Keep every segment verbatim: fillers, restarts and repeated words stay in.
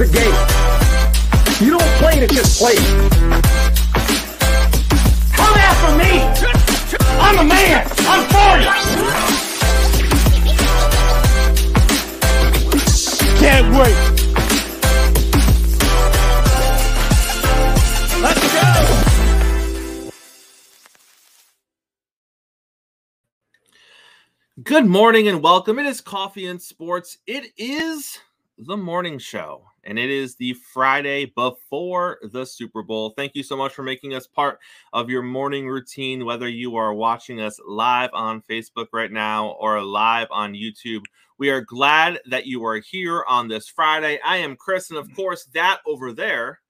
the game. You don't play to just play. Come after me! I'm a man! I'm forty! Can't wait! Let's go! Good morning and welcome. It is Coffee and Sports. It is the morning show, and it is the Friday before the Super Bowl. Thank you so much for making us part of your morning routine, whether you are watching us live on Facebook right now or live on YouTube. We are glad that you are here on this Friday. I am Chris, and of course, that over there,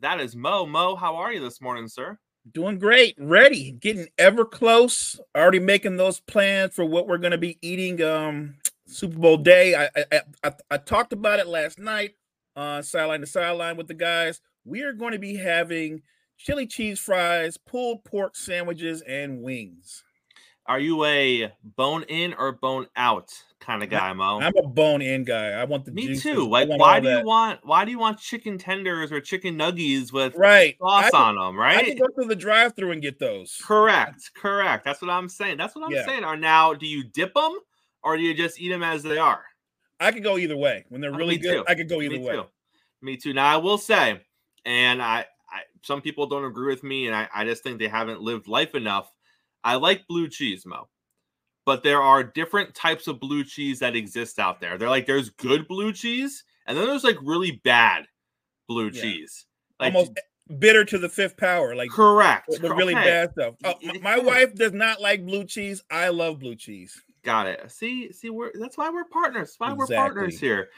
that is Mo. Mo, how are you this morning, sir? Doing great. Ready. Getting ever close. Already making those plans for what we're going to be eating um, Super Bowl day. I, I, I, I talked about it last night, uh, sideline to sideline with the guys. We are going to be having chili cheese fries, pulled pork sandwiches, and wings. Are you a bone in or bone out kind of guy, Mo? I'm a bone in guy. I want the me juices. Too. Like, why do that. you want? Why do you want chicken tenders or chicken nuggies with right. sauce I on could, them? Right? I can go through the drive-through and get those. Correct. Correct. That's what I'm saying. That's what I'm yeah. saying. Are now? Do you dip them or do you just eat them as they are? I could go either way. When they're oh, really good, too. I could go either me way. Too. Me too. Now I will say, and I, I, some people don't agree with me, and I, I just think they haven't lived life enough. I like blue cheese, Mo, but there are different types of blue cheese that exist out there. They're like, there's good blue cheese, and then there's like really bad blue yeah. cheese. Like, almost bitter to the fifth power. Like Correct. The really okay. bad stuff. Oh, my wife does not like blue cheese. I love blue cheese. Got it. See, see, we're that's why we're partners. That's why exactly. we're partners here.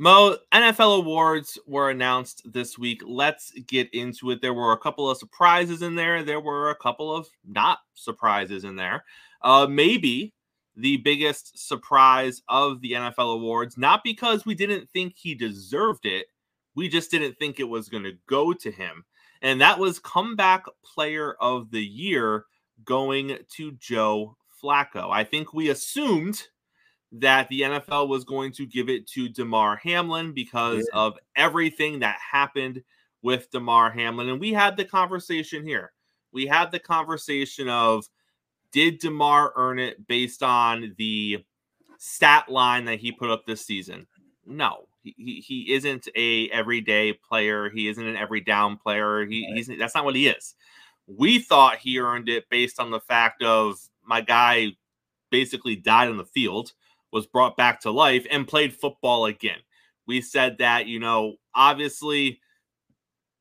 Mo, N F L awards were announced this week. Let's get into it. There were a couple of surprises in there. There were a couple of not surprises in there. Uh, maybe the biggest surprise of the N F L awards, not because we didn't think he deserved it. We just didn't think it was going to go to him. And that was Comeback Player of the Year going to Joe Flacco. I think we assumed that the N F L was going to give it to DeMar Hamlin because yeah. of everything that happened with DeMar Hamlin. And we had the conversation here. We had the conversation of, did DeMar earn it based on the stat line that he put up this season? No. He, he isn't a everyday player. He isn't an every down player. He, right. he's, that's not what he is. We thought he earned it based on the fact of, my guy basically died on the field, was brought back to life, and played football again. We said that, you know, obviously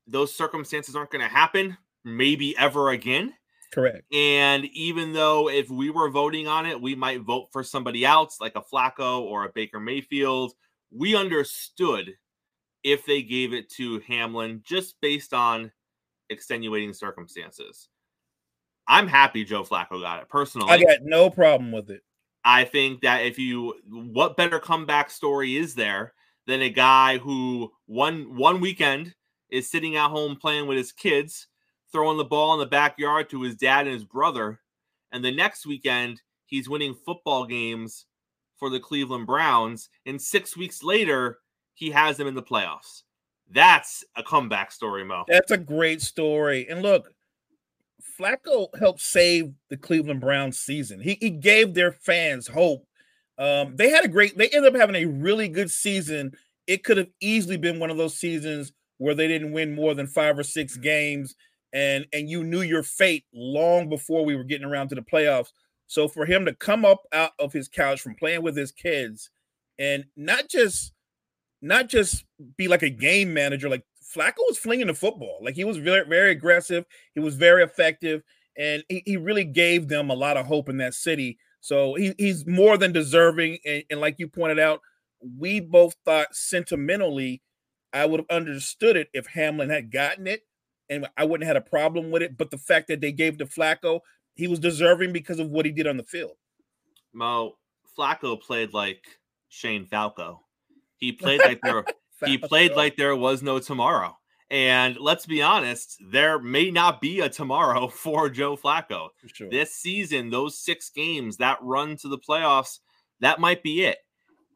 those circumstances aren't going to happen maybe ever again. Correct. And even though if we were voting on it, we might vote for somebody else like a Flacco or a Baker Mayfield. We understood if they gave it to Hamlin just based on extenuating circumstances. I'm happy Joe Flacco got it, personally. I got no problem with it. I think that if you, what better comeback story is there than a guy who one one weekend is sitting at home playing with his kids, throwing the ball in the backyard to his dad and his brother, and the next weekend he's winning football games for the Cleveland Browns, and six weeks later he has them in the playoffs. That's a comeback story, Mo. That's a great story. And look, Flacco helped save the Cleveland Browns season. He, he gave their fans hope. Um, they had a great, they ended up having a really good season. It could have easily been one of those seasons where they didn't win more than five or six games, and, and you knew your fate long before we were getting around to the playoffs. So for him to come up out of his couch from playing with his kids and not just, not just be like a game manager, like, Flacco was flinging the football. Like, he was very, very aggressive. He was very effective. And he, he really gave them a lot of hope in that city. So he, he's more than deserving. And, and like you pointed out, we both thought sentimentally I would have understood it if Hamlin had gotten it. And I wouldn't have had a problem with it. But the fact that they gave it to Flacco, he was deserving because of what he did on the field. Mo, Flacco played like Shane Falco. He played like their – He played like there was no tomorrow. And let's be honest, there may not be a tomorrow for Joe Flacco. For sure. This season, those six games, that run to the playoffs, that might be it.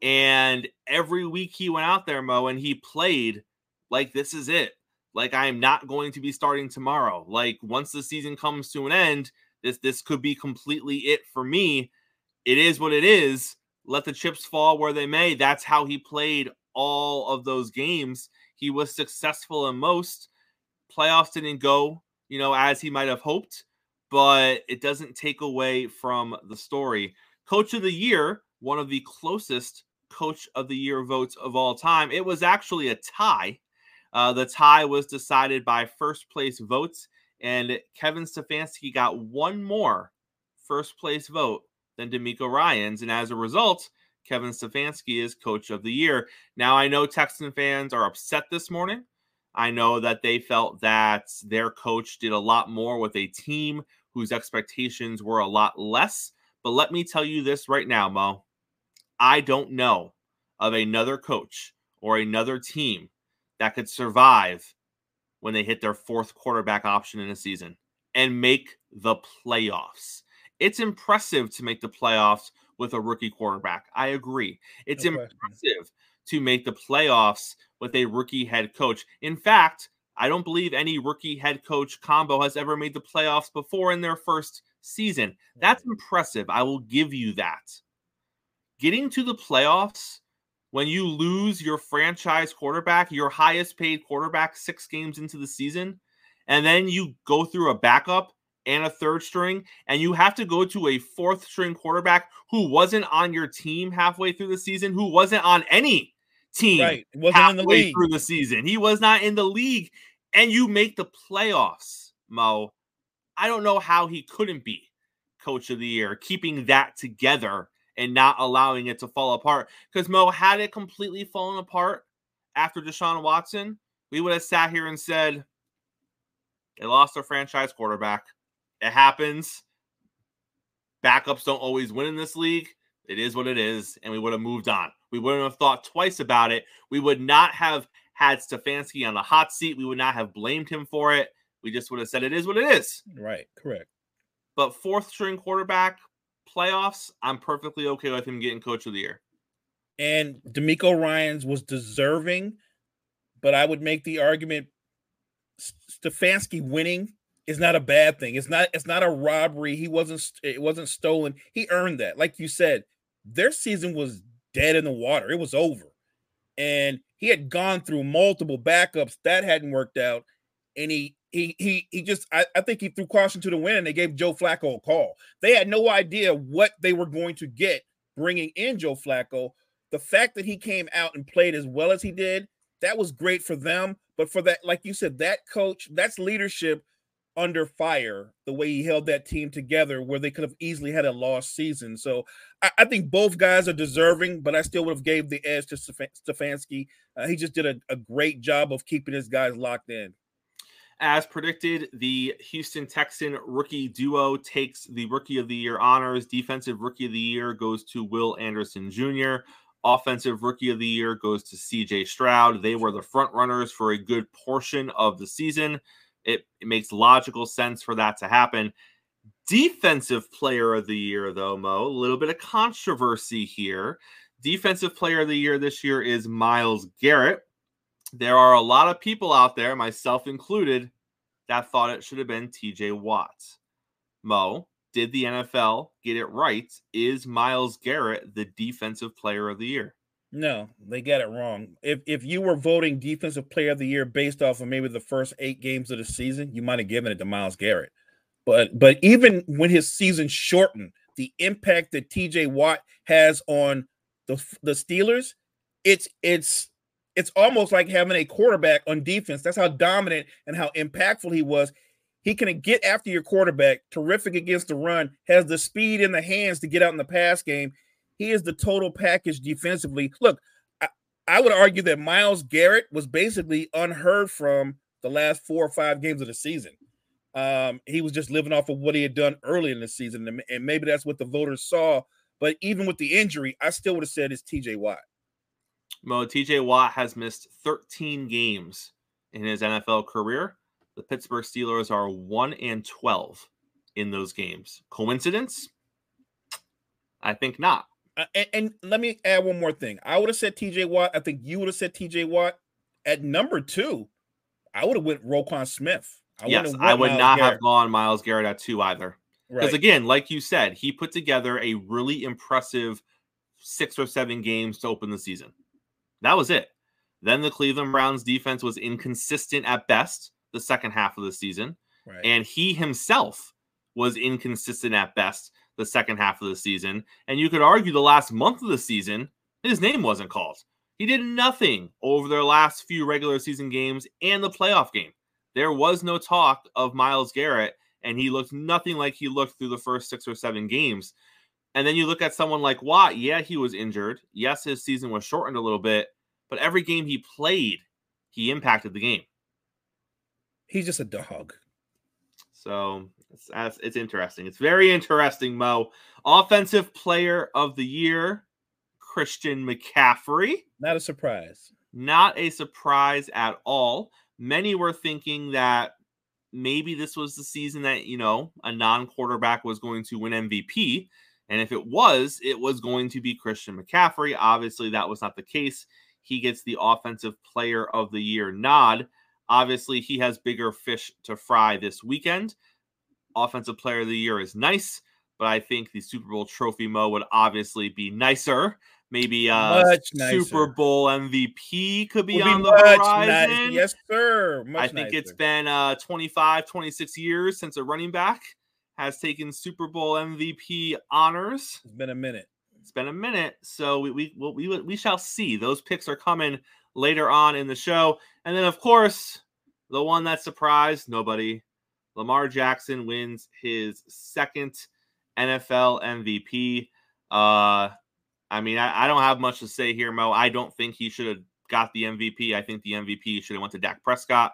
And every week he went out there, Mo, and he played Like, this is it. Like, I am not going to be starting tomorrow. Like, once the season comes to an end, this this could be completely it for me. It is what it is. Let the chips fall where they may. That's how he played all of those games. He was successful in most. Playoffs didn't go, you know, as he might have hoped, but it doesn't take away from the story. Coach of the Year, one of the closest Coach of the Year votes of all time. It was actually a tie. Uh, the tie was decided by first place votes, and Kevin Stefanski got one more first place vote than DeMeco Ryans. And as a result, Kevin Stefanski is Coach of the Year. Now, I know Texan fans are upset this morning. I know that they felt that their coach did a lot more with a team whose expectations were a lot less. But let me tell you this right now, Mo. I don't know of another coach or another team that could survive when they hit their fourth quarterback option in a season and make the playoffs. It's impressive to make the playoffs with a rookie quarterback. I agree. It's no impressive to make the playoffs with a rookie head coach. In fact, I don't believe any rookie head coach combo has ever made the playoffs before in their first season. That's impressive. I will give you that. Getting to the playoffs when you lose your franchise quarterback, your highest paid quarterback, six games into the season, and then you go through a backup and a third string, and you have to go to a fourth string quarterback who wasn't on your team halfway through the season, who wasn't on any team right. wasn't halfway in the league. through the season. He was not in the league, and you make the playoffs, Mo. I don't know how he couldn't be Coach of the Year, keeping that together and not allowing it to fall apart. Because, Mo, had it completely fallen apart after Deshaun Watson, we would have sat here and said, they lost their franchise quarterback. It happens. Backups don't always win in this league. It is what it is, and we would have moved on. We wouldn't have thought twice about it. We would not have had Stefanski on the hot seat. We would not have blamed him for it. We just would have said it is what it is. Right, correct. But fourth-string quarterback, playoffs, I'm perfectly okay with him getting Coach of the Year. And DeMeco Ryans was deserving, but I would make the argument Stefanski winning is not a bad thing. It's not it's not a robbery. He wasn't it wasn't stolen. He earned that. Like you said, their season was dead in the water. It was over. And he had gone through multiple backups that hadn't worked out, and he He he he just I, I think he threw caution to the wind, and they gave Joe Flacco a call. They had no idea what they were going to get bringing in Joe Flacco. The fact that he came out and played as well as he did, that was great for them. But for that, like you said, that coach, that's leadership under fire, the way he held that team together where they could have easily had a lost season. So I, I think both guys are deserving, but I still would have gave the edge to Stefanski. Uh, he just did a, a great job of keeping his guys locked in. As predicted, the Houston Texan rookie duo takes the Rookie of the Year honors. Defensive Rookie of the Year goes to Will Anderson Junior Offensive Rookie of the Year goes to C J Stroud. They were the front runners for a good portion of the season. It, it makes logical sense for that to happen. Defensive Player of the Year, though, Mo, a little bit of controversy here. Defensive Player of the Year this year is Myles Garrett. There are a lot of people out there, myself included, that thought it should have been T J Watt. Mo, did the N F L get it right? Is Myles Garrett the Defensive Player of the Year? No, they got it wrong. If if you were voting Defensive Player of the Year based off of maybe the first eight games of the season, you might have given it to Myles Garrett. But but even when his season shortened, the impact that T J Watt has on the the Steelers, it's it's. It's almost like having a quarterback on defense. That's how dominant and how impactful he was. He can get after your quarterback, terrific against the run, has the speed in the hands to get out in the pass game. He is the total package defensively. Look, I, I would argue that Myles Garrett was basically unheard from the last four or five games of the season. Um, he was just living off of what he had done early in the season, and maybe that's what the voters saw. But even with the injury, I still would have said it's T J Watt. Mo, T J Watt has missed thirteen games in his N F L career. The Pittsburgh Steelers are one and twelve in those games. Coincidence? I think not. Uh, and, and let me add one more thing. I would have said T J Watt. I think you would have said T J Watt. At number two, I would have went Roquan Smith. I yes, I would Myles not Garrett. have gone Myles Garrett at two either. Because right. again, like you said, he put together a really impressive six or seven games to open the season. That was it. Then the Cleveland Browns defense was inconsistent at best the second half of the season. Right. And he himself was inconsistent at best the second half of the season. And you could argue the last month of the season, his name wasn't called. He did nothing over their last few regular season games and the playoff game. There was no talk of Myles Garrett, and he looked nothing like he looked through the first six or seven games. And then you look at someone like Watt. Yeah, he was injured. Yes, his season was shortened a little bit, but every game he played, he impacted the game. He's just a dog. So it's, it's interesting. It's very interesting, Mo. Offensive player of the year, Christian McCaffrey. Not a surprise. Not a surprise at all. Many were thinking that maybe this was the season that, you know, a non-quarterback was going to win M V P. And if it was, it was going to be Christian McCaffrey. Obviously, that was not the case. He gets the offensive player of the year nod. Obviously, he has bigger fish to fry this weekend. Offensive player of the year is nice, but I think the Super Bowl trophy, Mo, would obviously be nicer. Maybe uh, nicer. Super Bowl M V P could be would on be the horizon. Ni- yes, sir. Much I think nicer. It's been uh, twenty-five, twenty-six years since a running back has taken Super Bowl M V P honors. It's been a minute. It's been a minute. So we we we, we, we shall see. Those picks are coming later on in the show. And then, of course, the one that surprised nobody, Lamar Jackson wins his second N F L M V P. Uh, I mean, I, I don't have much to say here, Mo. I don't think he should have got the M V P. I think the M V P should have went to Dak Prescott.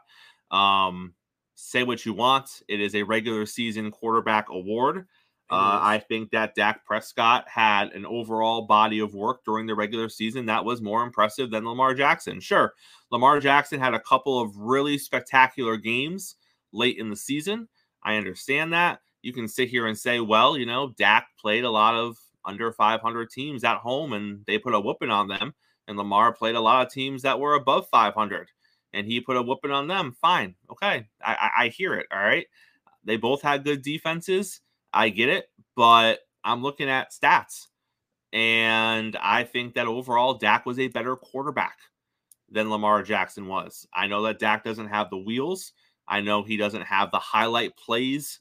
Um, say what you want. It is a regular season quarterback award. Uh, I think that Dak Prescott had an overall body of work during the regular season that was more impressive than Lamar Jackson. Sure, Lamar Jackson had a couple of really spectacular games late in the season. I understand that. You can sit here and say, well, you know, Dak played a lot of under five hundred teams at home and they put a whooping on them. And Lamar played a lot of teams that were above five hundred and he put a whooping on them. Fine. Okay. I, I, I hear it. All right. They both had good defenses. I get it, but I'm looking at stats, and I think that overall Dak was a better quarterback than Lamar Jackson was. I know that Dak doesn't have the wheels. I know he doesn't have the highlight plays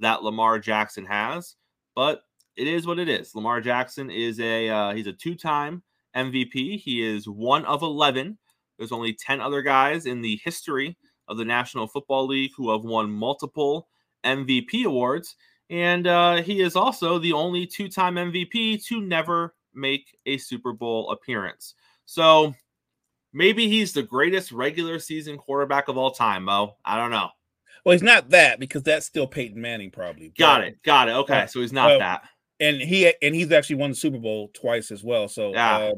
that Lamar Jackson has, but it is what it is. Lamar Jackson is a uh, he's a two-time M V P. He is one of eleven. There's only ten other guys in the history of the National Football League who have won multiple M V P awards. And uh, he is also the only two-time M V P to never make a Super Bowl appearance. So maybe he's the greatest regular season quarterback of all time, Mo. I don't know. Well, he's not that because that's still Peyton Manning probably. Got it. Got it. Okay, uh, so he's not uh, that. And he and he's actually won the Super Bowl twice as well. So yeah. uh,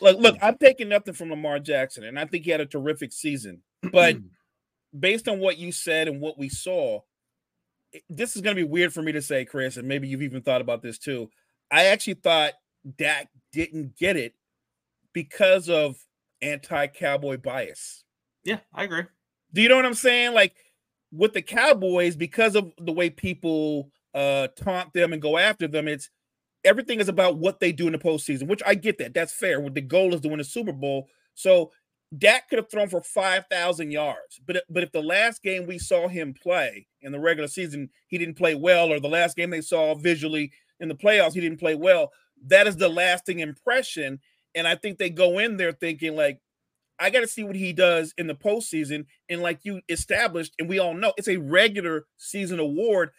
look, look, I'm taking nothing from Lamar Jackson, and I think he had a terrific season. But based on what you said and what we saw, this is going to be weird for me to say, Chris, and maybe you've even thought about this too. I actually thought Dak didn't get it because of anti-Cowboy bias. Yeah, I agree. Do you know what I'm saying? Like with the Cowboys, because of the way people uh, taunt them and go after them, it's everything is about what they do in the postseason, which I get that. That's fair. The goal is to win the Super Bowl. So Dak could have thrown for five thousand yards, but, but if the last game we saw him play in the regular season, he didn't play well, or the last game they saw visually in the playoffs, he didn't play well, that is the lasting impression. And I think they go in there thinking, like, I got to see what he does in the postseason. And like you established, and we all know, it's a regular season award.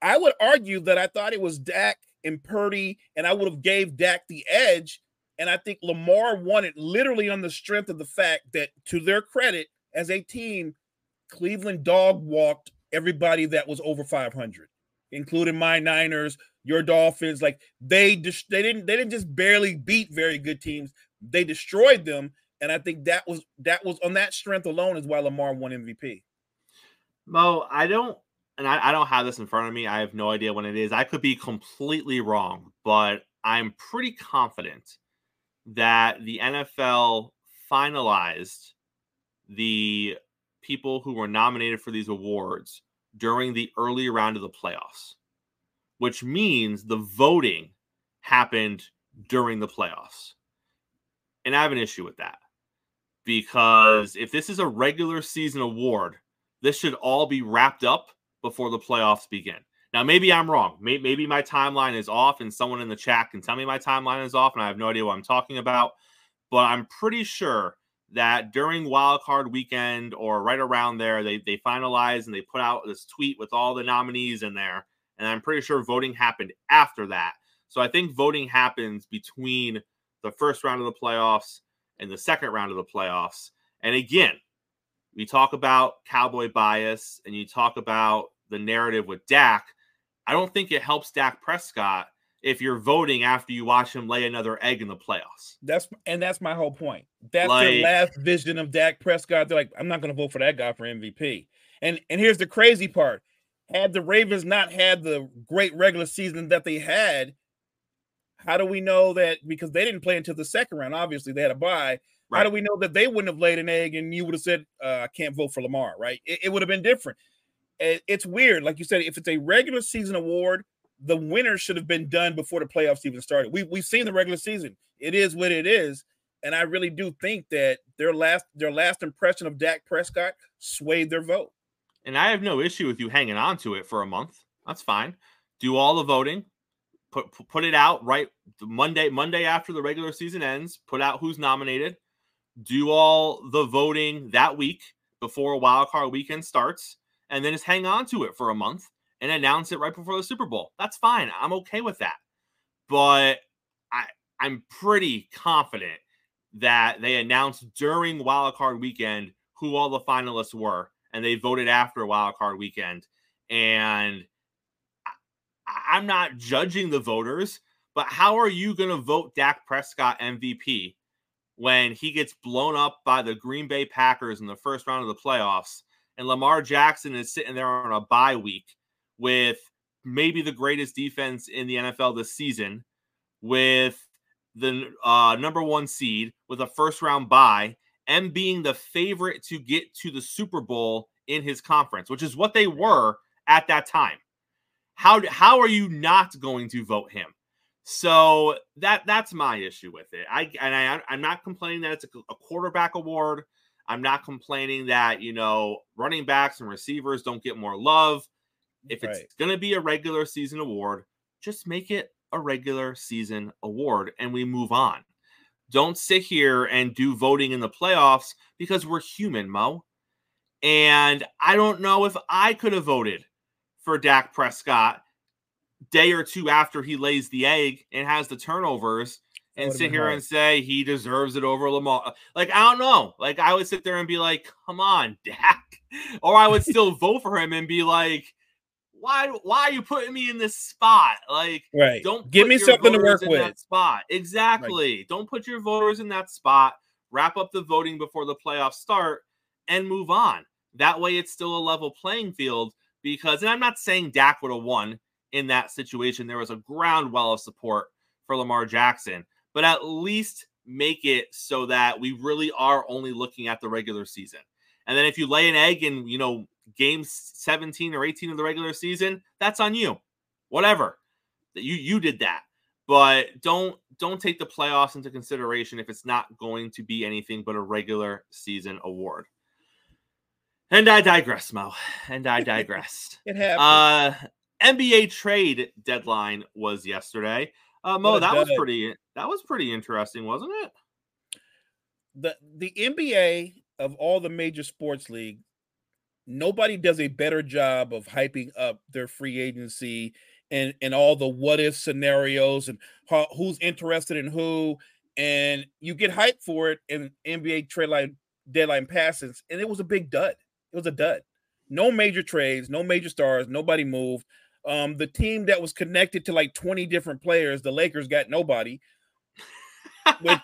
I would argue that I thought it was Dak and Purdy, and I would have gave Dak the edge. And I think Lamar won it literally on the strength of the fact that, to their credit, as a team, Cleveland dog walked everybody that was over five hundred, including my Niners, your Dolphins. Like they, they didn't, they didn't just barely beat very good teams; they destroyed them. And I think that was that was on that strength alone is why Lamar won M V P. Mo, I don't, and I, I don't have this in front of me. I have no idea when it is. I could be completely wrong, but I'm pretty confident that the N F L finalized the people who were nominated for these awards during the early round of the playoffs, which means the voting happened during the playoffs. And I have an issue with that, because if this is a regular season award, this should all be wrapped up before the playoffs begin. Now, maybe I'm wrong. Maybe my timeline is off, and someone in the chat can tell me my timeline is off, and I have no idea what I'm talking about. But I'm pretty sure that during Wild Card Weekend or right around there, they they finalized and they put out this tweet with all the nominees in there. And I'm pretty sure voting happened after that. So I think voting happens between the first round of the playoffs and the second round of the playoffs. And again, we talk about cowboy bias and you talk about the narrative with Dak. I don't think it helps Dak Prescott if you're voting after you watch him lay another egg in the playoffs. That's and that's my whole point. That's like, their last vision of Dak Prescott. They're like, I'm not going to vote for that guy for M V P. And and here's the crazy part. Had the Ravens not had the great regular season that they had, how do we know that? Because they didn't play until the second round. Obviously, they had a bye. Right. How do we know that they wouldn't have laid an egg and you would have said, uh, I can't vote for Lamar, right? It, it would have been different. It, it's weird. Like you said, if it's a regular season award, the winner should have been done before the playoffs even started. We, we've seen the regular season. It is what it is. And I really do think that their last their last impression of Dak Prescott swayed their vote. And I have no issue with you hanging on to it for a month. That's fine. Do all the voting. Put put it out right Monday, Monday after the regular season ends. Put out who's nominated. Do all the voting that week before Wild Card Weekend starts. And then just hang on to it for a month and announce it right before the Super Bowl. That's fine. I'm okay with that. But I, I'm pretty confident that they announced during Wild Card Weekend who all the finalists were. And they voted after Wild Card Weekend. And I'm not judging the voters, but how are you going to vote Dak Prescott M V P when he gets blown up by the Green Bay Packers in the first round of the playoffs and Lamar Jackson is sitting there on a bye week with maybe the greatest defense in the N F L this season, with the uh, number one seed, with a first round bye, and being the favorite to get to the Super Bowl in his conference, which is what they were at that time? How how are you not going to vote him? So that that's my issue with it. I and I I'm not complaining that it's a quarterback award. I'm not complaining that, you know, running backs and receivers don't get more love. If right. it's going to be a regular season award, just make it a regular season award and we move on. Don't sit here and do voting in the playoffs because we're human, Mo. And I don't know if I could have voted for Dak Prescott day or two after he lays the egg and has the turnovers and sit here hard. and say he deserves it over Lamar. Like, I don't know. Like, I would sit there and be like, come on, Dak. Or I would still vote for him and be like, why why are you putting me in this spot? Like, right. don't give me something to work with. That spot. Exactly. Right. Don't put your voters in that spot. Wrap up the voting before the playoffs start and move on. That way it's still a level playing field, because, and I'm not saying Dak would have won in that situation. There was a ground well of support for Lamar Jackson, but at least make it so that we really are only looking at the regular season. And then if you lay an egg in, you know, game seventeen or eighteen of the regular season, that's on you. Whatever. You you did that. But don't don't take the playoffs into consideration if it's not going to be anything but a regular season award. And I digress, Mo. And I digressed. It happened. Uh, N B A trade deadline was yesterday. Uh, Mo, that was pretty that was pretty interesting, wasn't it? The the N B A, of all the major sports leagues, nobody does a better job of hyping up their free agency and, and all the what-if scenarios and how, who's interested in who. And you get hyped for it, and N B A trade line, deadline passes, and it was a big dud. It was a dud. No major trades, no major stars, nobody moved. Um, the team that was connected to like twenty different players, the Lakers, got nobody, which,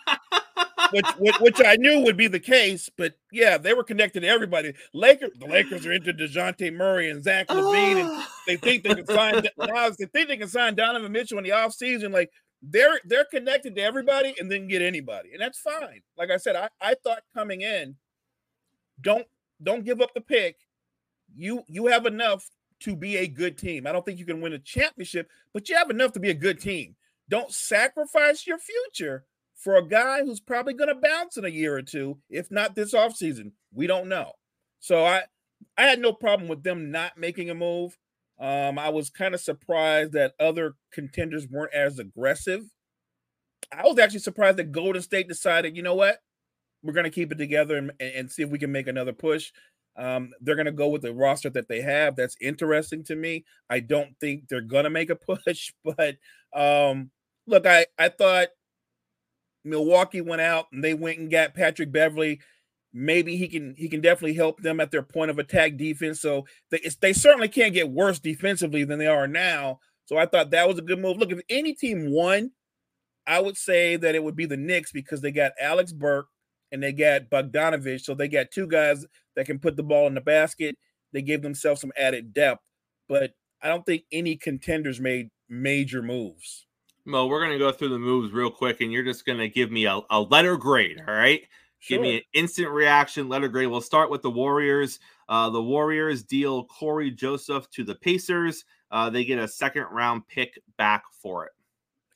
which, which, which I knew would be the case, but yeah, they were connected to everybody. Lakers, the Lakers are into DeJounte Murray and Zach LaVine, and they think they can sign. They think they can sign Donovan Mitchell in the offseason. Like, they're they're connected to everybody and then get anybody, and that's fine. Like I said, I, I thought coming in, don't don't give up the pick. You you have enough to be a good team. I don't think you can win a championship, but you have enough to be a good team. Don't sacrifice your future for a guy who's probably going to bounce in a year or two, if not this offseason. We don't know. So I, I had no problem with them not making a move. Um, I was kind of surprised that other contenders weren't as aggressive. I was actually surprised that Golden State decided, you know what, we're going to keep it together and, and see if we can make another push. Um, they're going to go with the roster that they have. That's interesting to me. I don't think they're going to make a push, but um, look, I, I thought Milwaukee went out and they went and got Patrick Beverly. Maybe he can he can definitely help them at their point of attack defense. So they, they certainly can't get worse defensively than they are now. So I thought that was a good move. Look, if any team won, I would say that it would be the Knicks because they got Alex Burke and they got Bogdanović. So they got two guys that can put the ball in the basket. They gave themselves some added depth, but I don't think any contenders made major moves. Mo, we're going to go through the moves real quick, and you're just going to give me a, a letter grade, all right? Sure. Give me an instant reaction, letter grade. We'll start with the Warriors. Uh, the Warriors deal Corey Joseph to the Pacers. Uh, they get a second-round pick back for it.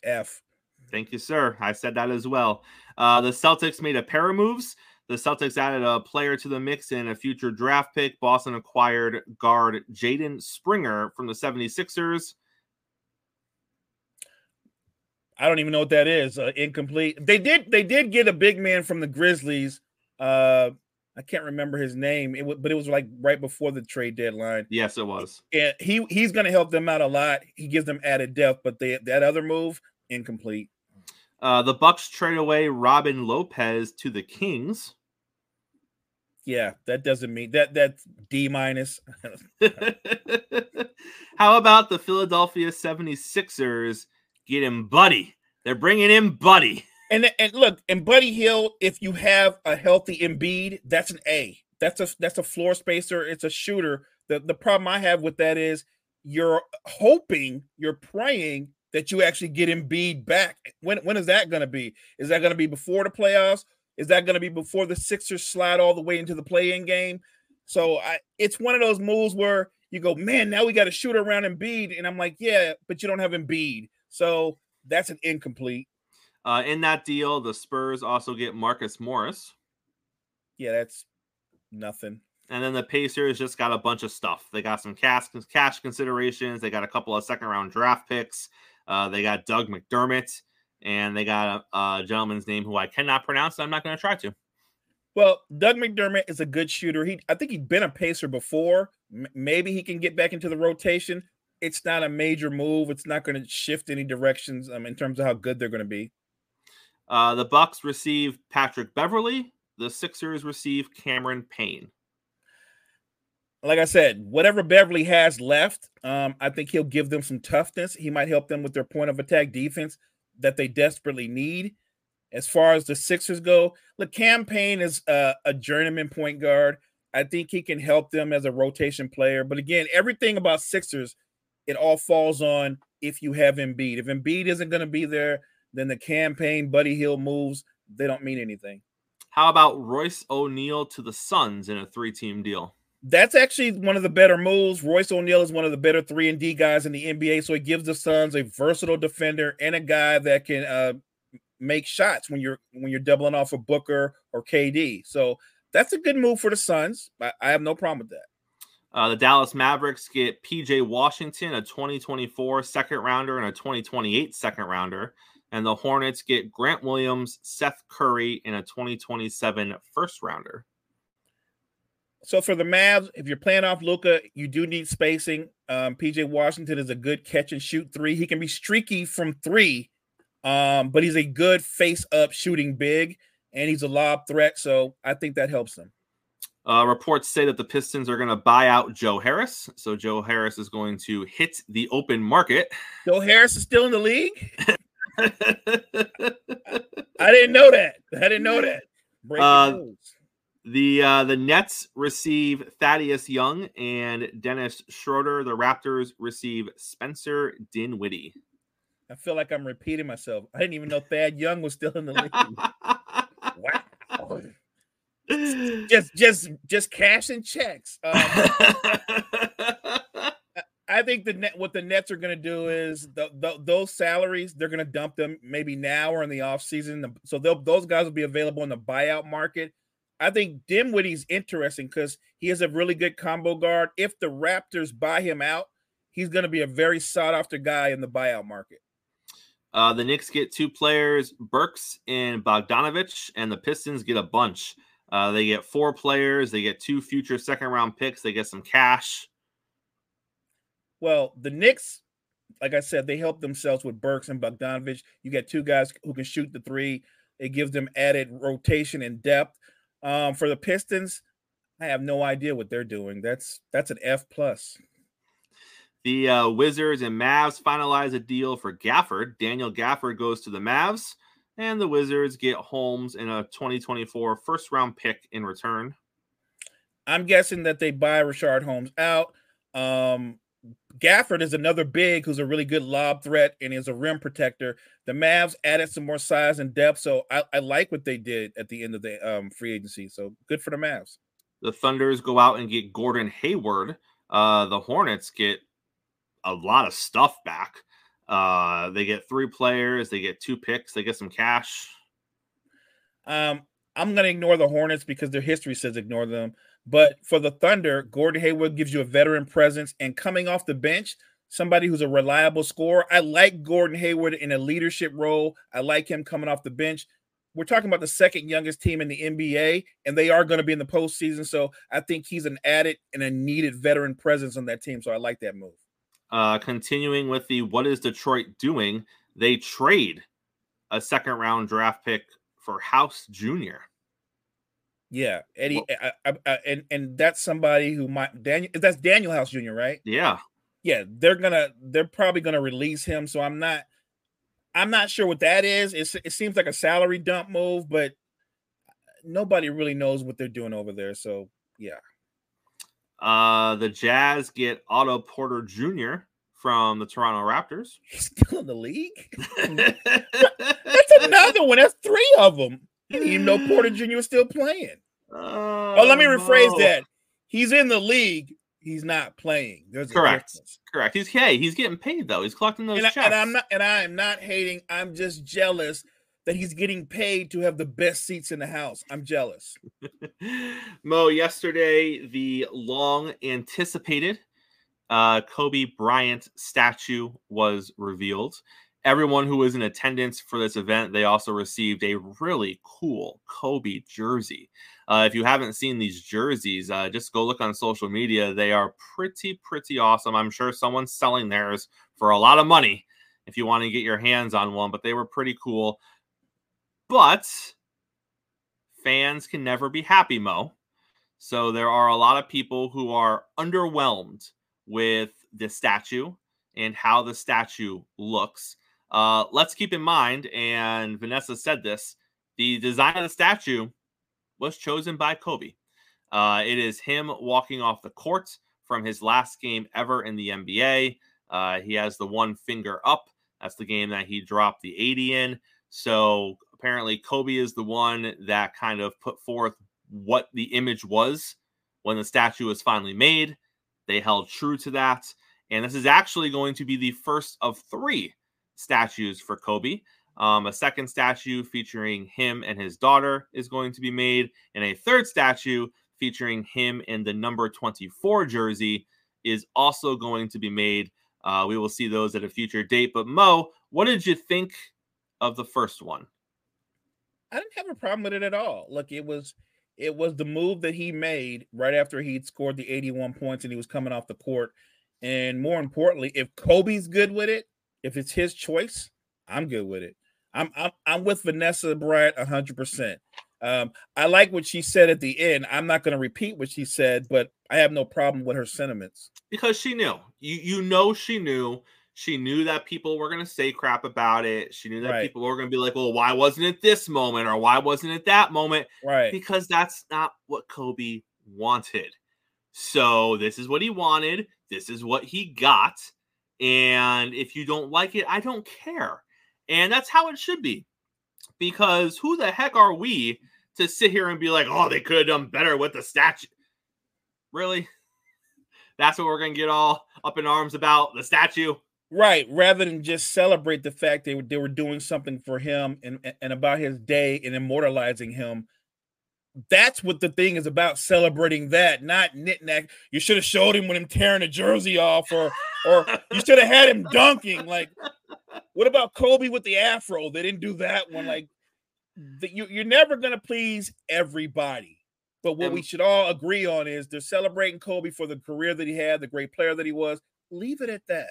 F. Thank you, sir. I said that as well. Uh, the Celtics made a pair of moves. The Celtics added a player to the mix and a future draft pick. Boston acquired guard Jaden Springer from the seventy-sixers. I don't even know what that is. Uh, incomplete. They did. They did get a big man from the Grizzlies. Uh, I can't remember his name. It w- but it was like right before the trade deadline. Yes, it was. And he he's going to help them out a lot. He gives them added depth. But they, that other move, incomplete. Uh, the Bucks trade away Robin Lopez to the Kings. Yeah, that doesn't mean that. That's D minus. How about the Philadelphia seventy-sixers? Get him, Buddy. They're bringing in Buddy. And and look, and Buddy Hield, if you have a healthy Embiid, that's an A. That's a that's a floor spacer. It's a shooter. The the problem I have with that is you're hoping, you're praying that you actually get Embiid back. When when is that going to be? Is that going to be before the playoffs? Is that going to be before the Sixers slide all the way into the play-in game? So I, it's one of those moves where you go, man, now we got to shoot around Embiid. And I'm like, yeah, but you don't have Embiid. So that's an incomplete. Uh, in that deal, the Spurs also get Marcus Morris. Yeah, that's nothing. And then the Pacers just got a bunch of stuff. They got some cash, cash considerations. They got a couple of second-round draft picks. Uh, they got Doug McDermott. And they got a, a gentleman's name who I cannot pronounce. So I'm not going to try to. Well, Doug McDermott is a good shooter. He, I think he'd been a Pacer before. M- maybe he can get back into the rotation. It's not a major move. It's not going to shift any directions um, in terms of how good they're going to be. Uh, the Bucks receive Patrick Beverly. The Sixers receive Cameron Payne. Like I said, whatever Beverly has left, um, I think he'll give them some toughness. He might help them with their point of attack defense that they desperately need. As far as the Sixers go, look, Cam Payne is a, a journeyman point guard. I think he can help them as a rotation player. But again, everything about Sixers, it all falls on if you have Embiid. If Embiid isn't going to be there, then the Cam Payne, Buddy Hield moves, they don't mean anything. How about Royce O'Neal to the Suns in a three-team deal? That's actually one of the better moves. Royce O'Neal is one of the better three and D guys in the N B A, so it gives the Suns a versatile defender and a guy that can uh, make shots when you're when you're doubling off of Booker or K D. So that's a good move for the Suns. I, I have no problem with that. Uh, the Dallas Mavericks get P J Washington, a twenty twenty-four second rounder and a twenty twenty-eight second rounder. And the Hornets get Grant Williams, Seth Curry, and a twenty twenty-seven first rounder. So for the Mavs, if you're playing off Luka, you do need spacing. Um, P J Washington is a good catch and shoot three. He can be streaky from three, um, but he's a good face up shooting big, and he's a lob threat. So I think that helps them. Uh, reports say that the Pistons are going to buy out Joe Harris. So Joe Harris is going to hit the open market. Joe Harris is still in the league? I didn't know that. I didn't know that. Breaking uh, news. The uh, the Nets receive Thaddeus Young and Dennis Schroeder. The Raptors receive Spencer Dinwiddie. I feel like I'm repeating myself. I didn't even know Thad Young was still in the league. Wow. Just, just, just cashing checks. Um, I think the net, what the Nets are going to do is the, the, those salaries, they're going to dump them maybe now or in the offseason. So those guys will be available in the buyout market. I think Dinwiddie's interesting because he is a really good combo guard. If the Raptors buy him out, he's going to be a very sought-after guy in the buyout market. Uh, the Knicks get two players, Burks and Bogdanović, and the Pistons get a bunch. Uh, they get four players. They get two future second-round picks. They get some cash. Well, the Knicks, like I said, they help themselves with Burks and Bogdanović. You get two guys who can shoot the three. It gives them added rotation and depth. Um, for the Pistons, I have no idea what they're doing. That's that's an F plus. The uh, Wizards and Mavs finalize a deal for Gafford. Daniel Gafford goes to the Mavs. And the Wizards get Holmes in a twenty twenty-four first-round pick in return. I'm guessing that they buy Rashard Holmes out. Um, Gafford is another big who's a really good lob threat and is a rim protector. The Mavs added some more size and depth, so I, I like what they did at the end of the um, free agency. So good for the Mavs. The Thunders go out and get Gordon Hayward. Uh, the Hornets get a lot of stuff back. Uh, they get three players. They get two picks. They get some cash. Um, I'm going to ignore the Hornets because their history says ignore them. But for the Thunder, Gordon Hayward gives you a veteran presence. And coming off the bench, somebody who's a reliable scorer. I like Gordon Hayward in a leadership role. I like him coming off the bench. We're talking about the second youngest team in the N B A, and they are going to be in the postseason. So I think he's an added and a needed veteran presence on that team. So I like that move. Uh, continuing with the what is Detroit doing, they trade a second-round draft pick for House Junior Yeah, Eddie, I, I, I, and and that's somebody who might Daniel. That's Daniel House Junior, right? Yeah, yeah. They're gonna, they're probably gonna release him. So I'm not, I'm not sure what that is. It's, it seems like a salary dump move, but nobody really knows what they're doing over there. So yeah. Uh, the Jazz get Otto Porter Junior from the Toronto Raptors. He's still in the league? That's another one. That's three of them. I didn't even know Porter Junior was still playing. Oh, oh let me rephrase no. that. He's in the league. He's not playing. There's Correct. Correct. He's hey, he's getting paid though. He's collecting those and checks. I, and I'm not. And I am not hating. I'm just jealous that he's getting paid to have the best seats in the house. I'm jealous. Mo, yesterday, the long-anticipated uh, Kobe Bryant statue was revealed. Everyone who was in attendance for this event, they also received a really cool Kobe jersey. Uh, if you haven't seen these jerseys, uh, just go look on social media. They are pretty, pretty awesome. I'm sure someone's selling theirs for a lot of money if you want to get your hands on one, but they were pretty cool. But fans can never be happy, Mo. So there are a lot of people who are underwhelmed with the statue and how the statue looks. Uh, let's keep in mind, and Vanessa said this, the design of the statue was chosen by Kobe. Uh, it is him walking off the court from his last game ever in the N B A. Uh, he has the one finger up. That's the game that he dropped the eighty in. So apparently Kobe is the one that kind of put forth what the image was when the statue was finally made. They held true to that. And this is actually going to be the first of three statues for Kobe. Um, a second statue featuring him and his daughter is going to be made. And a third statue featuring him in the number twenty-four jersey is also going to be made. Uh, we will see those at a future date. But Mo, what did you think of the first one? I didn't have a problem with it at all. Look, it was it was the move that he made right after he'd scored the eighty-one points and he was coming off the court. And more importantly, if Kobe's good with it, if it's his choice, I'm good with it. I'm I'm, I'm with Vanessa Bryant one hundred percent. Um, I like what she said at the end. I'm not going to repeat what she said, but I have no problem with her sentiments. Because she knew. You you know she knew. She knew that people were going to say crap about it. She knew that right. people were going to be like, well, why wasn't it this moment? Or why wasn't it that moment? Right. Because that's not what Kobe wanted. So this is what he wanted. This is what he got. And if you don't like it, I don't care. And that's how it should be. Because who the heck are we to sit here and be like, oh, they could have done better with the statue? Really? That's what we're going to get all up in arms about, the statue? Right, rather than just celebrate the fact that they were, they were doing something for him and, and about his day and immortalizing him. That's what the thing is about, celebrating that, not knick-knack. You should have showed him when him tearing a jersey off, or or you should have had him dunking. Like, what about Kobe with the afro? They didn't do that one. Like, the, you, you're never going to please everybody. But what and, we should all agree on is they're celebrating Kobe for the career that he had, the great player that he was. Leave it at that.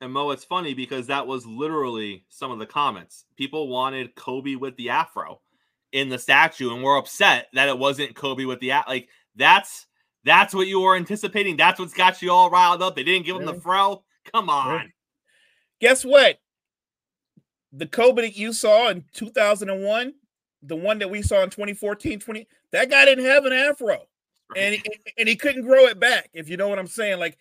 And Mo, it's funny because that was literally some of the comments. People wanted Kobe with the afro in the statue, and were upset that it wasn't Kobe with the like. That's that's what you were anticipating. That's what's got you all riled up. They didn't give really? him the fro. Come on. Really? Guess what? The Kobe that you saw in two thousand one, the one that we saw in twenty fourteen, twenty that guy didn't have an afro, right. and he, and he couldn't grow it back. If you know what I'm saying, like.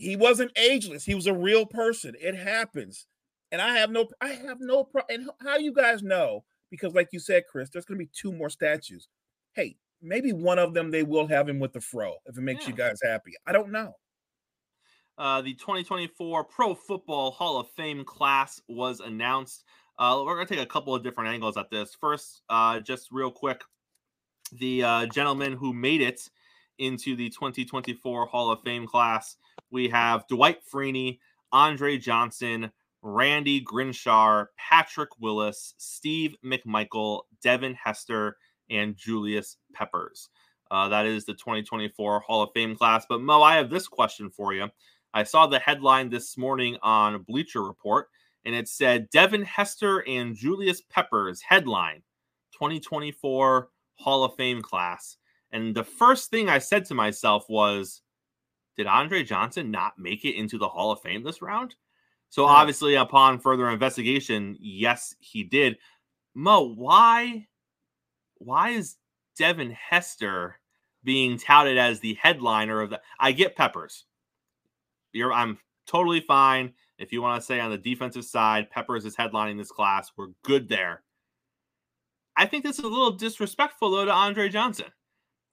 He wasn't ageless. He was a real person. It happens. And I have no, I have no problem. And how do you guys know? Because like you said, Chris, there's going to be two more statues. Hey, maybe one of them, they will have him with the fro if it makes yeah. you guys happy. I don't know. Uh, the twenty twenty-four Pro Football Hall of Fame class was announced. Uh, we're going to take a couple of different angles at this. First, uh, just real quick, the uh, gentleman who made it into the twenty twenty-four Hall of Fame class, we have Dwight Freeney, Andre Johnson, Randy Grinshaw, Patrick Willis, Steve McMichael, Devin Hester, and Julius Peppers. Uh, that is the twenty twenty-four Hall of Fame class. But Mo, I have this question for you. I saw the headline this morning on Bleacher Report, and it said, Devin Hester and Julius Peppers, headline, twenty twenty-four Hall of Fame class. And the first thing I said to myself was, did Andre Johnson not make it into the Hall of Fame this round? So yeah. obviously, upon further investigation, yes, he did. Mo, why, why is Devin Hester being touted as the headliner of the? I get Peppers. You're, I'm totally fine if you want to say on the defensive side, Peppers is headlining this class. We're good there. I think this is a little disrespectful though to Andre Johnson.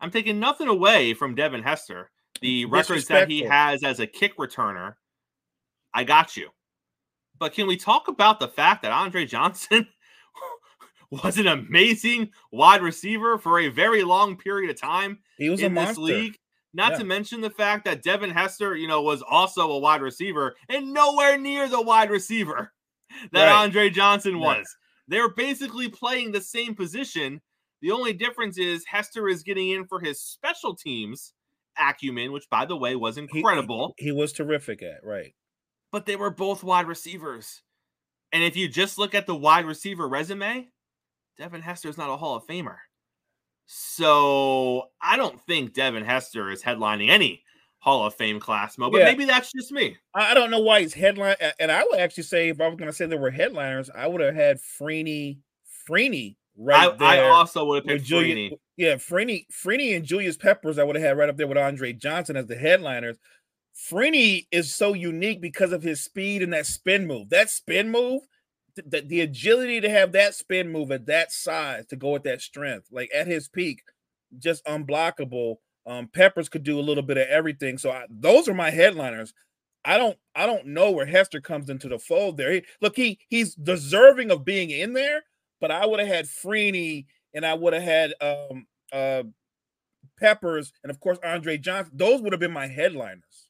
I'm taking nothing away from Devin Hester. The records that he has as a kick returner, I got you. But can we talk about the fact that Andre Johnson was an amazing wide receiver for a very long period of time he was in a this league? Not yeah. to mention the fact that Devin Hester, you know, was also a wide receiver and nowhere near the wide receiver that right. Andre Johnson was. Yeah. They're basically playing the same position. The only difference is Hester is getting in for his special teams acumen, which, by the way, was incredible. He, he, he was terrific at, right. But they were both wide receivers. And if you just look at the wide receiver resume, Devin Hester is not a Hall of Famer. So I don't think Devin Hester is headlining any Hall of Fame class, Mo, but yeah. maybe that's just me. I don't know why he's headline. And I would actually say, if I was going to say there were headliners, I would have had Freeney, Freeney. Right, I, there I also would have picked Freeney. Yeah, Freeney, Freeney and Julius Peppers I would have had right up there with Andre Johnson as the headliners. Freeney is so unique because of his speed and that spin move. That spin move, th th the agility to have that spin move at that size to go with that strength, like at his peak, just unblockable. Um, Peppers could do a little bit of everything. So I, those are my headliners. I don't, I don't know where Hester comes into the fold there. He, look, he he's deserving of being in there. But I would have had Freeney, and I would have had um, uh, Peppers, and of course Andre Johnson. Those would have been my headliners.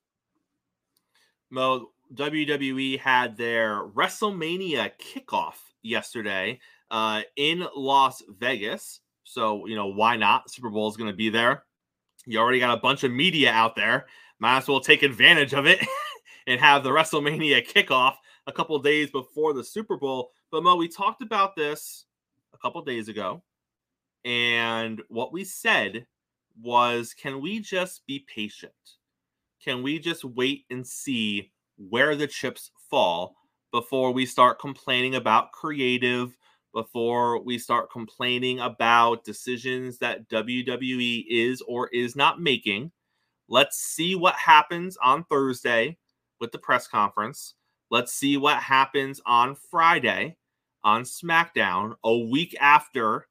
Mo, W W E had their WrestleMania kickoff yesterday uh, in Las Vegas. So you know why not? Super Bowl is going to be there. You already got a bunch of media out there. Might as well take advantage of it and have the WrestleMania kickoff a couple days before the Super Bowl. But Mo, we talked about this a couple days ago, and what we said was, can we just be patient? Can we just wait and see where the chips fall before we start complaining about creative, before we start complaining about decisions that W W E is or is not making? Let's see what happens on Thursday. with the press conference. Let's see what happens on Friday on SmackDown, a week after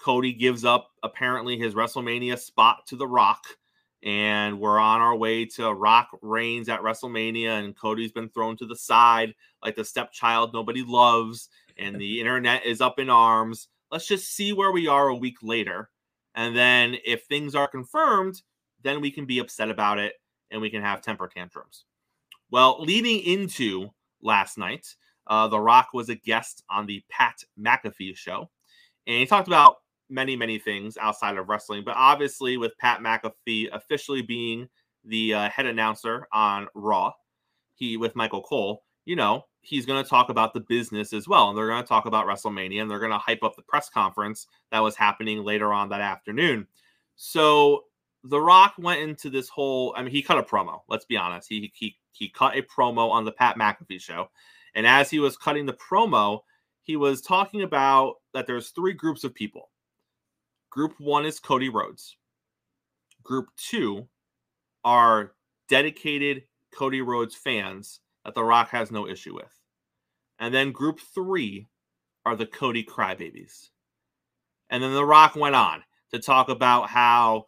Cody gives up apparently his WrestleMania spot to The Rock. And we're on our way to Rock Reigns at WrestleMania, and Cody's been thrown to the side like the stepchild nobody loves, and the internet is up in arms. Let's just see where we are a week later. And then if things are confirmed, then we can be upset about it and we can have temper tantrums. Well, leading into last night, uh, The Rock was a guest on the Pat McAfee show, and he talked about many, many things outside of wrestling. But obviously with Pat McAfee officially being the uh, head announcer on Raw, he with Michael Cole, you know, he's going to talk about the business as well. And they're going to talk about WrestleMania, and they're going to hype up the press conference that was happening later on that afternoon. So The Rock went into this whole, I mean, he cut a promo. Let's be honest. He, he, he cut a promo on the Pat McAfee show. And as he was cutting the promo, he was talking about that there's three groups of people. Group one is Cody Rhodes. Group two are dedicated Cody Rhodes fans that The Rock has no issue with. And then group three are the Cody crybabies. And then The Rock went on to talk about how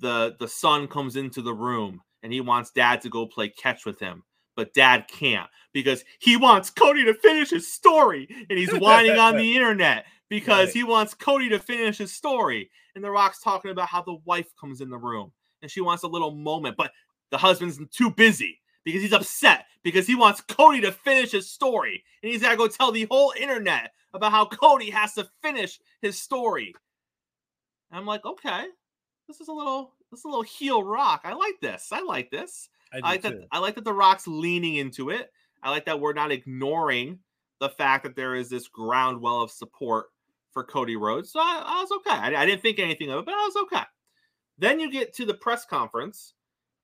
the, the son comes into the room and he wants dad to go play catch with him. But dad can't because he wants Cody to finish his story. And he's whining on the internet because right. he wants Cody to finish his story. And The Rock's talking about how the wife comes in the room and she wants a little moment, but the husband's too busy because he's upset because he wants Cody to finish his story. And he's got to go tell the whole internet about how Cody has to finish his story. And I'm like, okay, this is a little, this is a little heel Rock. I like this. I like this. I, I like too. that. I like that The Rock's leaning into it. I like that we're not ignoring the fact that there is this ground well of support for Cody Rhodes. So I, I was okay. I, I didn't think anything of it, but I was okay. Then you get to the press conference,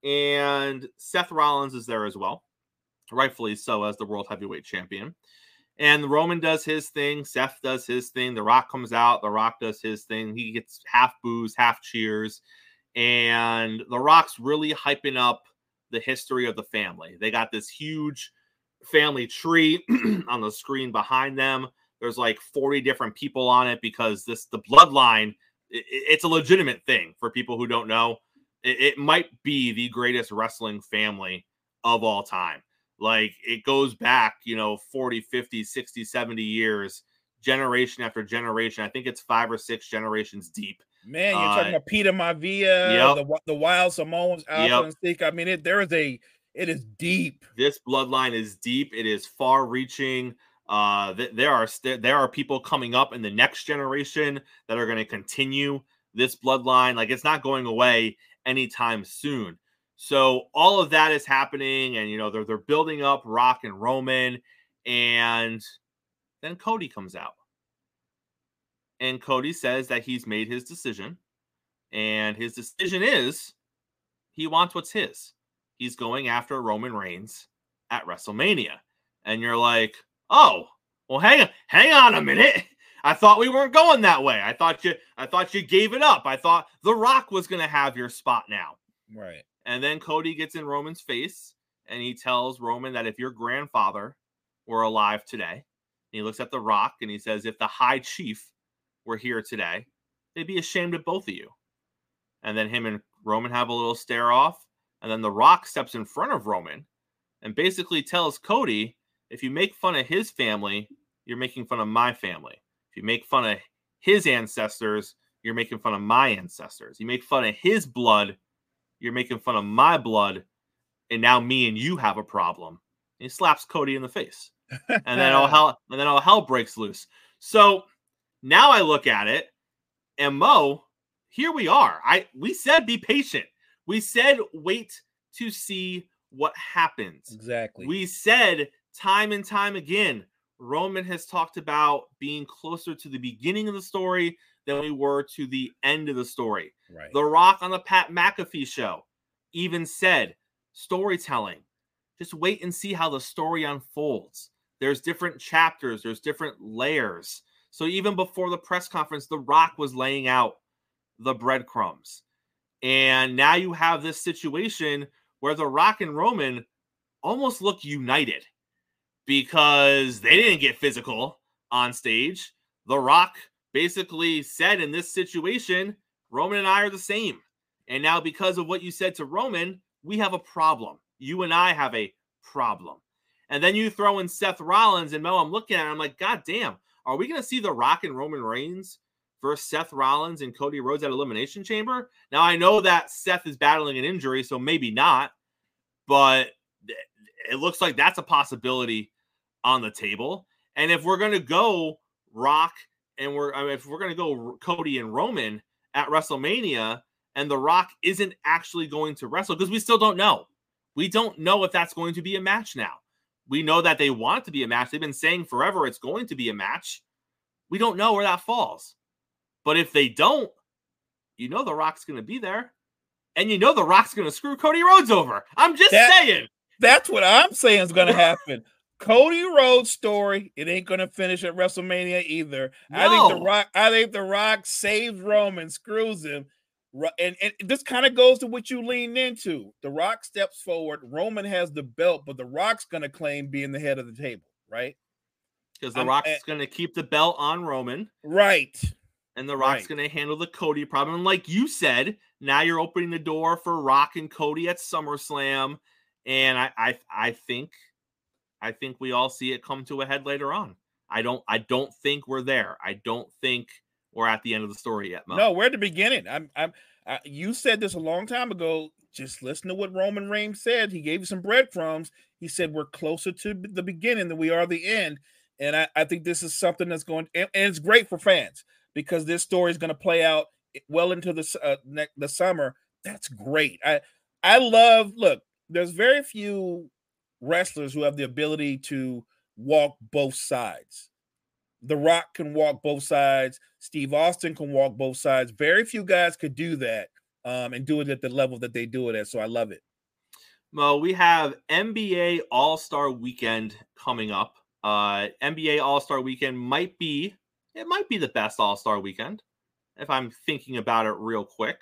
and Seth Rollins is there as well, rightfully so, as the World Heavyweight Champion. And Roman does his thing. Seth does his thing. The Rock comes out. The Rock does his thing. He gets half boos, half cheers. And The Rock's really hyping up the history of the family. They got this huge family tree on the screen behind them. There's like forty different people on it because this, the bloodline, it, it's a legitimate thing for people who don't know. It, it might be the greatest wrestling family of all time. Like it goes back, you know, forty, fifty, sixty, seventy years, generation after generation. I think it's five or six generations deep. Man, you're uh, talking about Peter Maivia, yep. the the Wild Samoans, Alpha and Seek. I mean, it there is a it is deep. This bloodline is deep. It is far-reaching. Uh, th- there are st- there are people coming up in the next generation that are going to continue this bloodline. Like it's not going away anytime soon. So all of that is happening, and you know they're they're building up Rock and Roman, and then Cody comes out. And Cody says that he's made his decision, and his decision is he wants what's his. He's going after Roman Reigns at WrestleMania. And you're like, oh, well, hang on, hang on a minute. I thought we weren't going that way. I thought you, I thought you gave it up. I thought The Rock was going to have your spot now. Right. And then Cody gets in Roman's face, and he tells Roman that if your grandfather were alive today, and he looks at The Rock, and he says, if the High Chief we're here today, they'd be ashamed of both of you. And then him and Roman have a little stare off. And then The Rock steps in front of Roman and basically tells Cody, if you make fun of his family, you're making fun of my family. If you make fun of his ancestors, you're making fun of my ancestors. You make fun of his blood, you're making fun of my blood. And now me and you have a problem. And he slaps Cody in the face. And then all hell, and then all hell breaks loose. So now I look at it, and Mo, here we are. I we said be patient. We said wait to see what happens. Exactly. We said time and time again, Roman has talked about being closer to the beginning of the story than we were to the end of the story. Right. The Rock on the Pat McAfee show even said storytelling. Just wait and see how the story unfolds. There's different chapters. There's different layers. So even before the press conference, The Rock was laying out the breadcrumbs. And now you have this situation where The Rock and Roman almost look united because they didn't get physical on stage. The Rock basically said in this situation, Roman and I are the same. And now because of what you said to Roman, we have a problem. You and I have a problem. And then you throw in Seth Rollins and Mo, I'm looking at it, I'm like, God damn, are we going to see The Rock and Roman Reigns versus Seth Rollins and Cody Rhodes at Elimination Chamber? Now, I know that Seth is battling an injury, so maybe not, but it looks like that's a possibility on the table. And if we're going to go Rock and we're, I mean, if we're going to go Cody and Roman at WrestleMania and The Rock isn't actually going to wrestle, because we still don't know. We don't know if that's going to be a match now. We know that they want it to be a match. They've been saying forever it's going to be a match. We don't know where that falls. But if they don't, you know The Rock's going to be there. And you know The Rock's going to screw Cody Rhodes over. I'm just that, saying. That's what I'm saying is going to happen. Cody Rhodes' story, it ain't going to finish at WrestleMania either. No. I think The Rock, I think The Rock saves Roman, screws him. And, and this kind of goes to what you leaned into. The Rock steps forward. Roman has the belt, but The Rock's going to claim being the head of the table, right? Because The Rock's going to keep the belt on Roman. Right. And The Rock's right. going to handle the Cody problem. And like you said, now you're opening the door for Rock and Cody at SummerSlam. And I, I, I think, I think we all see it come to a head later on. I don't, I don't think we're there. I don't think we're at the end of the story yet, Mo. No, we're at the beginning. I'm, I'm. I, you said this a long time ago. Just listen to what Roman Reigns said. He gave you some breadcrumbs. He said we're closer to the beginning than we are the end. And I, I think this is something that's going, and, and it's great for fans because this story is going to play out well into the uh, ne- the summer. That's great. I, I love. Look, there's very few wrestlers who have the ability to walk both sides. The Rock can walk both sides. Steve Austin can walk both sides. Very few guys could do that um, and do it at the level that they do it at, so I love it. Mo, we have N B A All-Star Weekend coming up. Uh, N B A All-Star Weekend might be, it might be the best All-Star Weekend, if I'm thinking about it real quick.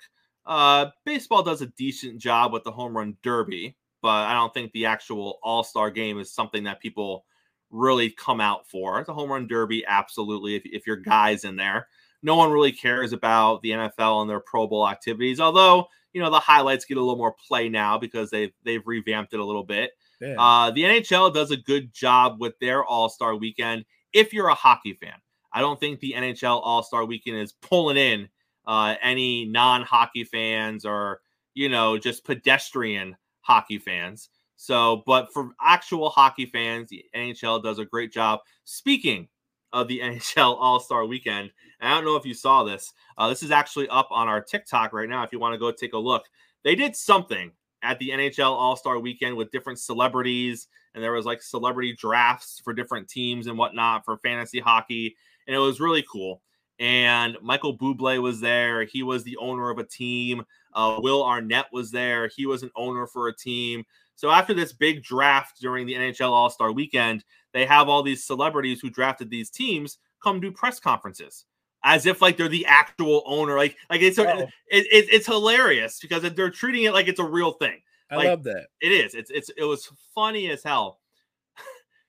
Uh, baseball does a decent job with the Home Run Derby, but I don't think the actual All-Star game is something that people really come out for. It's a Home Run Derby, absolutely, if, if your guy's in there. No one really cares about the N F L and their Pro Bowl activities, although, you know, the highlights get a little more play now because they've, they've revamped it a little bit. Yeah. Uh, the N H L does a good job with their All-Star Weekend if you're a hockey fan. I don't think the N H L All-Star Weekend is pulling in uh, any non-hockey fans or, you know, just pedestrian hockey fans. So, but for actual hockey fans, the N H L does a great job. Speaking of the N H L All-Star Weekend, and I don't know if you saw this. Uh, this is actually up on our TikTok right now. If you want to go take a look, they did something at the N H L All-Star Weekend with different celebrities, and there was like celebrity drafts for different teams and whatnot for fantasy hockey, and it was really cool. And Michael Bublé was there. He was the owner of a team. Uh, Will Arnett was there. He was an owner for a team. So after this big draft during the N H L All-Star Weekend, they have all these celebrities who drafted these teams come do press conferences as if like they're the actual owner. Like, like it's it, it, it's hilarious because they're treating it like it's a real thing. I like, love that. It is. It's it's it was funny as hell.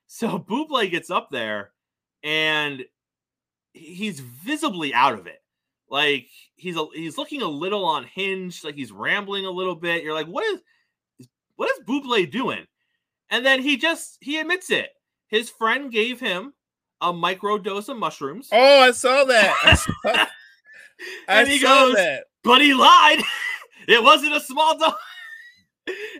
So Bublé gets up there and he's visibly out of it. Like he's a, he's looking a little unhinged. Like he's rambling a little bit. You're like, what is? What is Bublé doing? And then he just, he admits it. His friend gave him a micro dose of mushrooms. Oh, I saw that. I saw, and I he saw goes, that. But he lied. It wasn't a small dose.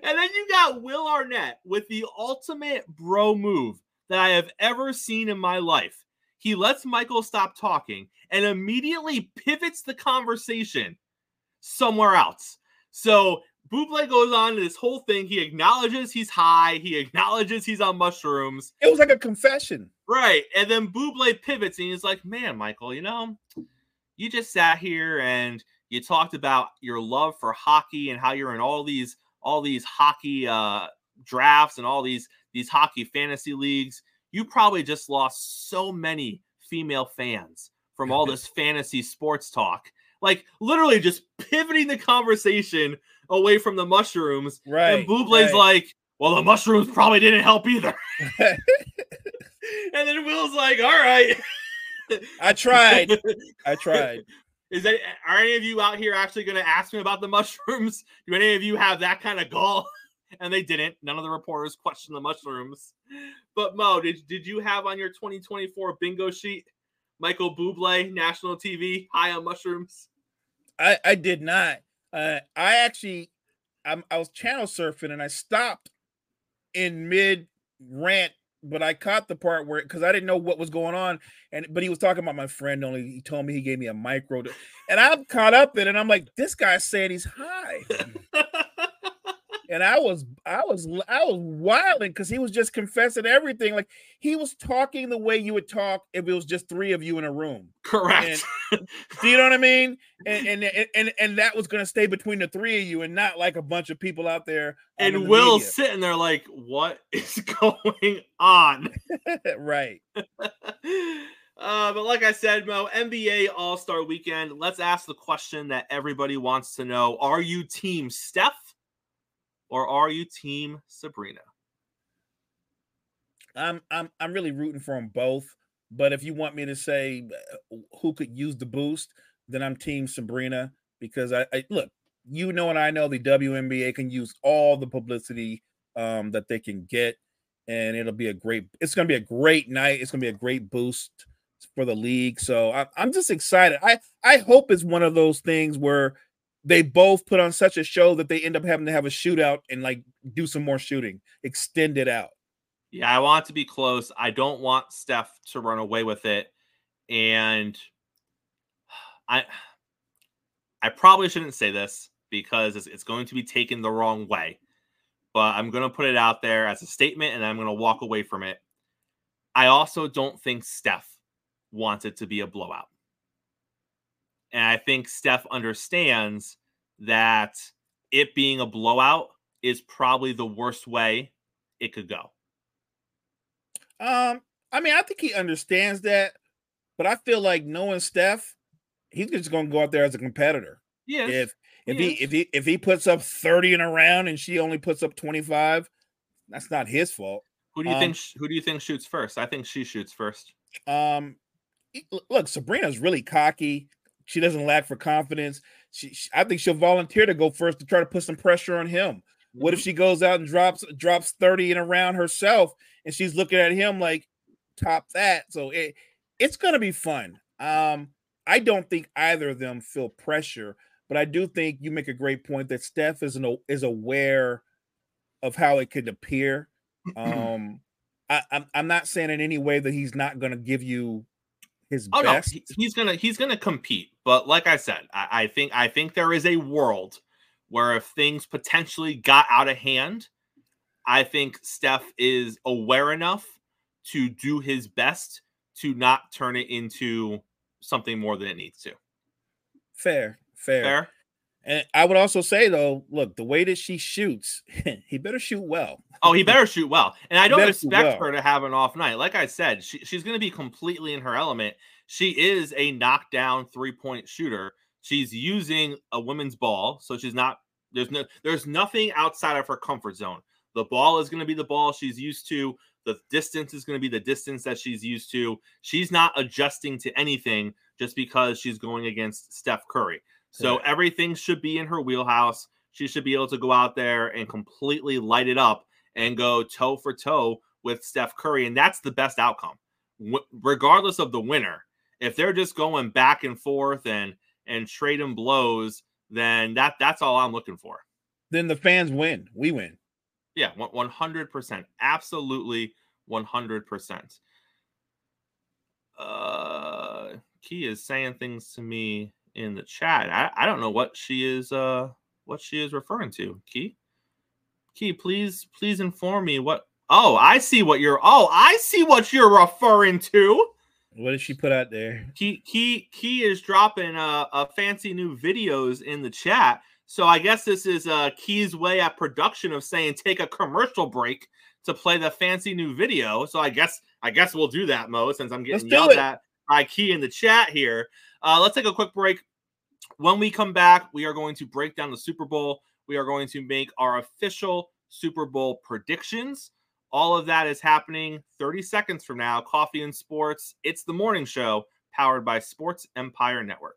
And then you got Will Arnett with the ultimate bro move that I have ever seen in my life. He lets Michael stop talking and immediately pivots the conversation somewhere else. So Bublé goes on to this whole thing. He acknowledges he's high. He acknowledges he's on mushrooms. It was like a confession. Right. And then Bublé pivots and he's like, man, Michael, you know, you just sat here and you talked about your love for hockey and how you're in all these all these hockey uh, drafts and all these, these hockey fantasy leagues. You probably just lost so many female fans from all this fantasy sports talk. Like literally just pivoting the conversation away from the mushrooms. Right. And Bublé's right. like, well, the mushrooms probably didn't help either. And then Will's like, all right. I tried. I tried. Is that, are any of you out here actually going to ask me about the mushrooms? Do any of you have that kind of gall? And they didn't. None of the reporters questioned the mushrooms. But Mo, did, did you have on your twenty twenty-four bingo sheet, Michael Bublé, national T V, high on mushrooms? I, I did not. Uh, I actually, I'm, I was channel surfing and I stopped in mid rant, but I caught the part where, because I didn't know what was going on, and but he was talking about my friend only. He told me he gave me a micro, to, and I'm caught up in it. And I'm like, this guy's saying he's high, and I was, I was, I was wilding because he was just confessing everything. Like he was talking the way you would talk if it was just three of you in a room. Correct. And, do you know what I mean? And and and, and, and that was going to stay between the three of you, and not like a bunch of people out there. And Will's sitting there like, what is going on? Right. uh, but like I said, Mo, N B A All-Star Weekend. Let's ask the question that everybody wants to know: are you Team Steph or are you Team Sabrina? I'm I'm I'm really rooting for them both. But if you want me to say who could use the boost, then I'm Team Sabrina, because I, I look, you know, and I know the W N B A can use all the publicity um, that they can get, and it'll be a great, it's going to be a great night. It's going to be a great boost for the league. So I, I'm just excited. I, I hope it's one of those things where they both put on such a show that they end up having to have a shootout and like do some more shooting, extend it out. Yeah, I want it to be close. I don't want Steph to run away with it. And I I probably shouldn't say this because it's, it's going to be taken the wrong way. But I'm going to put it out there as a statement, and I'm going to walk away from it. I also don't think Steph wants it to be a blowout. And I think Steph understands that it being a blowout is probably the worst way it could go. Um, I mean, I think he understands that, but I feel like knowing Steph, he's just going to go out there as a competitor. Yeah. If if he, he if he if he puts up thirty in a round and she only puts up twenty-five, that's not his fault. Who do you um, think? Who do you think shoots first? I think she shoots first. Um, look, Sabrina's really cocky. She doesn't lack for confidence. She, she I think she'll volunteer to go first to try to put some pressure on him. What if she goes out and drops drops thirty in a round herself, and she's looking at him like, top that? So it it's going to be fun. Um, I don't think either of them feel pressure, but I do think you make a great point that Steph is an, is aware of how it could appear. Um, I, I'm I'm not saying in any way that he's not going to give you his oh, best. No. He's gonna he's gonna compete, but like I said, I, I think I think there is a world where if things potentially got out of hand, I think Steph is aware enough to do his best to not turn it into something more than it needs to. Fair, fair. fair. And I would also say, though, look, the way that she shoots, he better shoot well. Oh, he better shoot well. And I don't expect well. her to have an off night. Like I said, she, she's going to be completely in her element. She is a knockdown three-point shooter. She's using a women's ball, so she's not There's no, there's nothing outside of her comfort zone. The ball is going to be the ball she's used to. The distance is going to be the distance that she's used to. She's not adjusting to anything just because she's going against Steph Curry. So yeah. Everything should be in her wheelhouse. She should be able to go out there and completely light it up and go toe for toe with Steph Curry. And that's the best outcome, w- regardless of the winner. If they're just going back and forth and, and trading blows, then that that's all I'm looking for. Then the fans win. We win. Yeah, one hundred percent. Absolutely one hundred percent. Uh, Key is saying things to me in the chat. I, I don't know what she is uh what she is referring to. Key? Key, please please inform me what Oh, I see what you're Oh, I see what you're referring to. What did she put out there? Key Key Key is dropping uh, a fancy new videos in the chat. So I guess this is uh, Key's way at production of saying take a commercial break to play the fancy new video. So I guess I guess we'll do that, Mo, since I'm getting yelled at by Key in the chat here. Uh, let's take a quick break. When we come back, we are going to break down the Super Bowl. We are going to make our official Super Bowl predictions. All of that is happening thirty seconds from now. Coffee and Sports. It's the morning show powered by Sports Empire Network.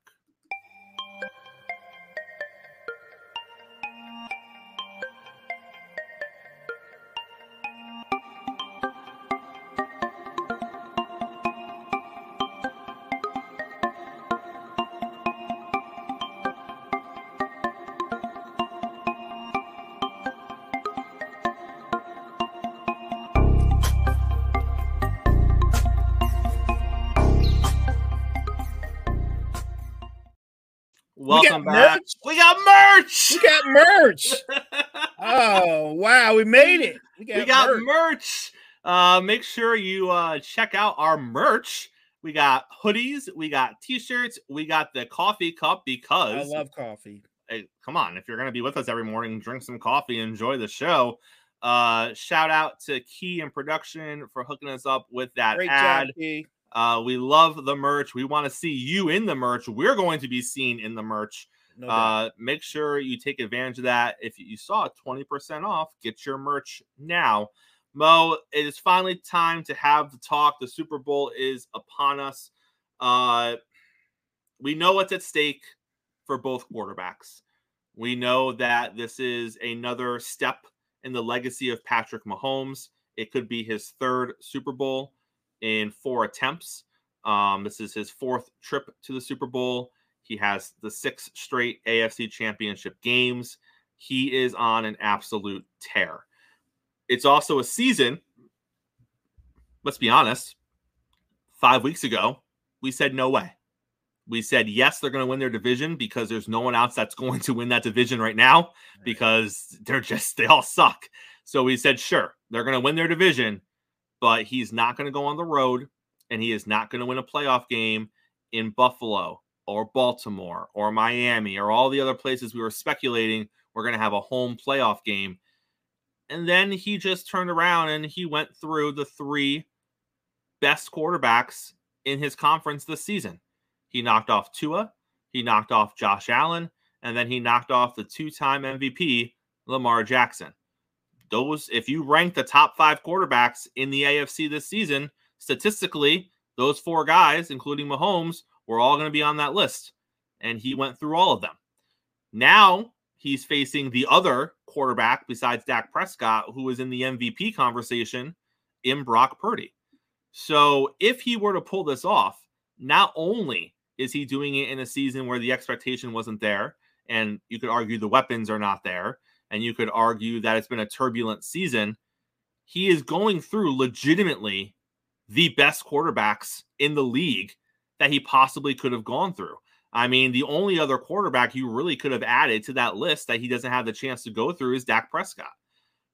Welcome we back. Merch. We got merch. We got merch. Oh, wow. We made it. We got, we got merch. merch. Uh, make sure you uh, check out our merch. We got hoodies. We got T-shirts. We got the coffee cup because. I love coffee. Hey, come on. If you're going to be with us every morning, drink some coffee. Enjoy the show. Uh, shout out to Key and Production for hooking us up with that Great ad. Job, Key. Uh, we love the merch. We want to see you in the merch. We're going to be seen in the merch. No uh, make sure you take advantage of that. If you saw it, twenty percent off, get your merch now. Mo, it is finally time to have the talk. The Super Bowl is upon us. Uh, we know what's at stake for both quarterbacks. We know that this is another step in the legacy of Patrick Mahomes. It could be his third Super Bowl in four attempts. Um, this is his fourth trip to the Super Bowl. He has the six straight A F C championship games. He is on an absolute tear. It's also a season. Let's be honest. Five weeks ago, we said no way. We said, yes, they're going to win their division because there's no one else that's going to win that division right now because they're just, they all suck. So we said, sure, they're going to win their division, but he's not going to go on the road, and he is not going to win a playoff game in Buffalo or Baltimore or Miami or all the other places we were speculating we're going to have a home playoff game. And then he just turned around and he went through the three best quarterbacks in his conference this season. He knocked off Tua, he knocked off Josh Allen, and then he knocked off the two-time M V P, Lamar Jackson. Those, if you rank the top five quarterbacks in the A F C this season, statistically, those four guys, including Mahomes, were all going to be on that list. And he went through all of them. Now he's facing the other quarterback besides Dak Prescott, who is in the M V P conversation, in Brock Purdy. So if he were to pull this off, not only is he doing it in a season where the expectation wasn't there, and you could argue the weapons are not there, and you could argue that it's been a turbulent season, he is going through legitimately the best quarterbacks in the league that he possibly could have gone through. I mean, the only other quarterback you really could have added to that list that he doesn't have the chance to go through is Dak Prescott.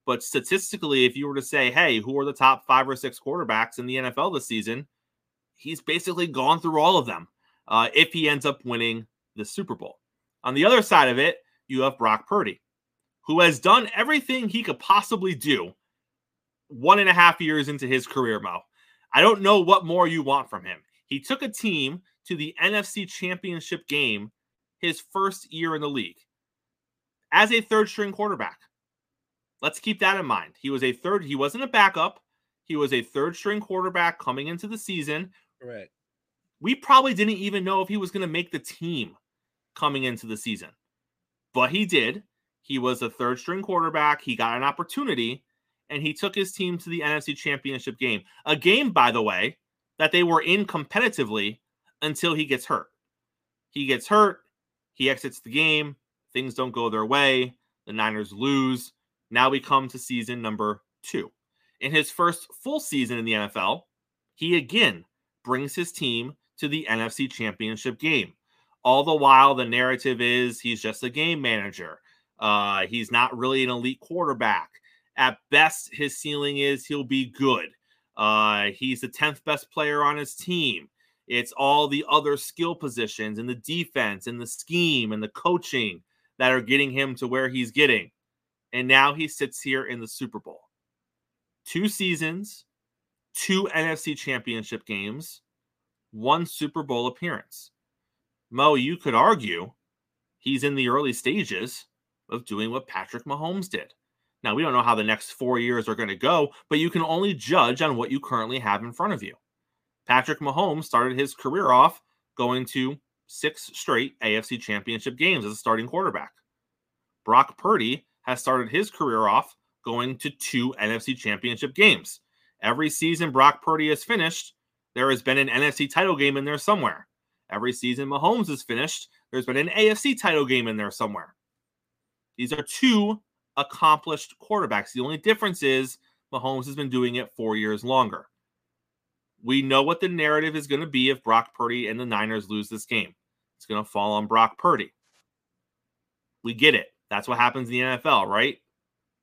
But statistically, if you were to say, hey, who are the top five or six quarterbacks in the N F L this season? He's basically gone through all of them uh, if he ends up winning the Super Bowl. On the other side of it, you have Brock Purdy, who has done everything he could possibly do one and a half years into his career, Mo. I don't know what more you want from him. He took a team to the N F C Championship game his first year in the league as a third-string quarterback. Let's keep that in mind. He was a third. He wasn't a backup. He was a third-string quarterback coming into the season. Right. We probably didn't even know if he was going to make the team coming into the season, but he did. He was a third-string quarterback. He got an opportunity, and he took his team to the N F C Championship game. A game, by the way, that they were in competitively until he gets hurt. He gets hurt. He exits the game. Things don't go their way. The Niners lose. Now we come to season number two. In his first full season in the N F L, he again brings his team to the N F C Championship game. All the while, the narrative is he's just a game manager. Uh, he's not really an elite quarterback. At best, his ceiling is he'll be good. Uh, he's the tenth best player on his team. It's all the other skill positions and the defense and the scheme and the coaching that are getting him to where he's getting. And now he sits here in the Super Bowl. Two seasons, two N F C championship games, one Super Bowl appearance. Mo, you could argue he's in the early stages of doing what Patrick Mahomes did. Now, we don't know how the next four years are going to go, but you can only judge on what you currently have in front of you. Patrick Mahomes started his career off going to six straight A F C championship games as a starting quarterback. Brock Purdy has started his career off going to two N F C championship games. Every season Brock Purdy has finished, there has been an N F C title game in there somewhere. Every season Mahomes has finished, there's been an A F C title game in there somewhere. These are two accomplished quarterbacks. The only difference is Mahomes has been doing it four years longer. We know what the narrative is going to be if Brock Purdy and the Niners lose this game. It's going to fall on Brock Purdy. We get it. That's what happens in the N F L, right?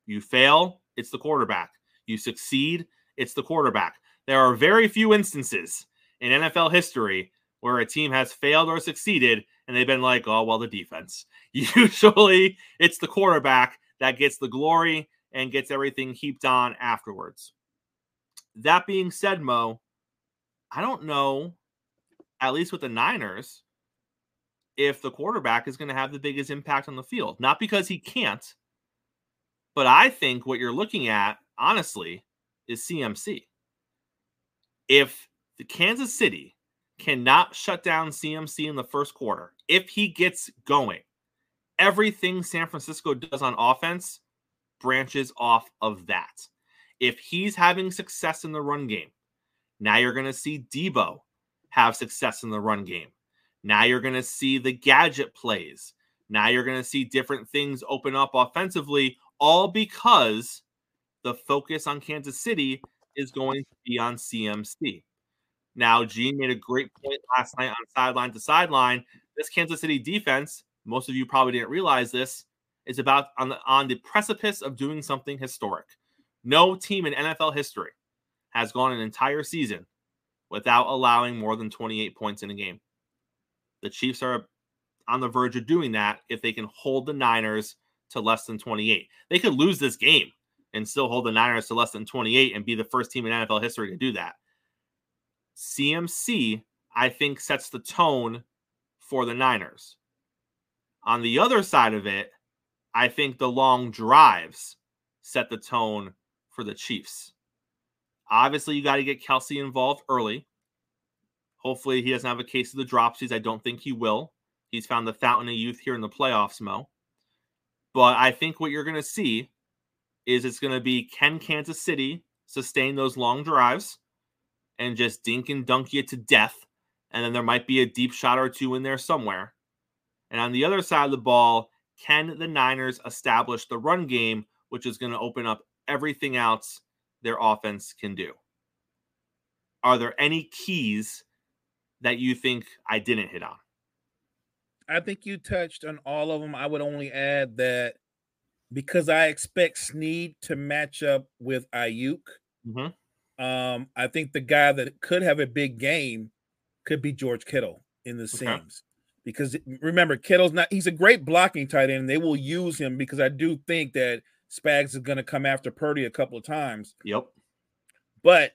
You fail, it's the quarterback. You succeed, it's the quarterback. There are very few instances in N F L history where a team has failed or succeeded and they've been like, oh, well, the defense. Usually it's the quarterback that gets the glory and gets everything heaped on afterwards. That being said, Mo, I don't know, at least with the Niners, if the quarterback is going to have the biggest impact on the field. Not because he can't, but I think what you're looking at, honestly, is C M C. If the Kansas City cannot shut down C M C in the first quarter, if he gets going, everything San Francisco does on offense branches off of that. If he's having success in the run game, now you're going to see Debo have success in the run game. Now you're going to see the gadget plays. Now you're going to see different things open up offensively, all because the focus on Kansas City is going to be on C M C. Now, Gene made a great point last night on Sideline to Sideline. This Kansas City defense, most of you probably didn't realize this, is about on the, on the precipice of doing something historic. No team in N F L history has gone an entire season without allowing more than twenty-eight points in a game. The Chiefs are on the verge of doing that if they can hold the Niners to less than twenty-eight. They could lose this game and still hold the Niners to less than twenty-eight and be the first team in N F L history to do that. C M C, I think, sets the tone for the Niners. On the other side of it, I think the long drives set the tone for the Chiefs. Obviously, you got to get Kelsey involved early. Hopefully, he doesn't have a case of the dropsies. I don't think he will. He's found the fountain of youth here in the playoffs, Mo. But I think what you're going to see is it's going to be, can Kansas City sustain those long drives and just dink and dunk you to death? And then there might be a deep shot or two in there somewhere. And on the other side of the ball, can the Niners establish the run game, which is going to open up everything else their offense can do? Are there any keys that you think I didn't hit on? I think you touched on all of them. I would only add that because I expect Snead to match up with Ayuk, mm-hmm. um, I think the guy that could have a big game could be George Kittle in the okay. seams. Because remember, Kittle's not, he's a great blocking tight end. They will use him because I do think that Spags is going to come after Purdy a couple of times. Yep. But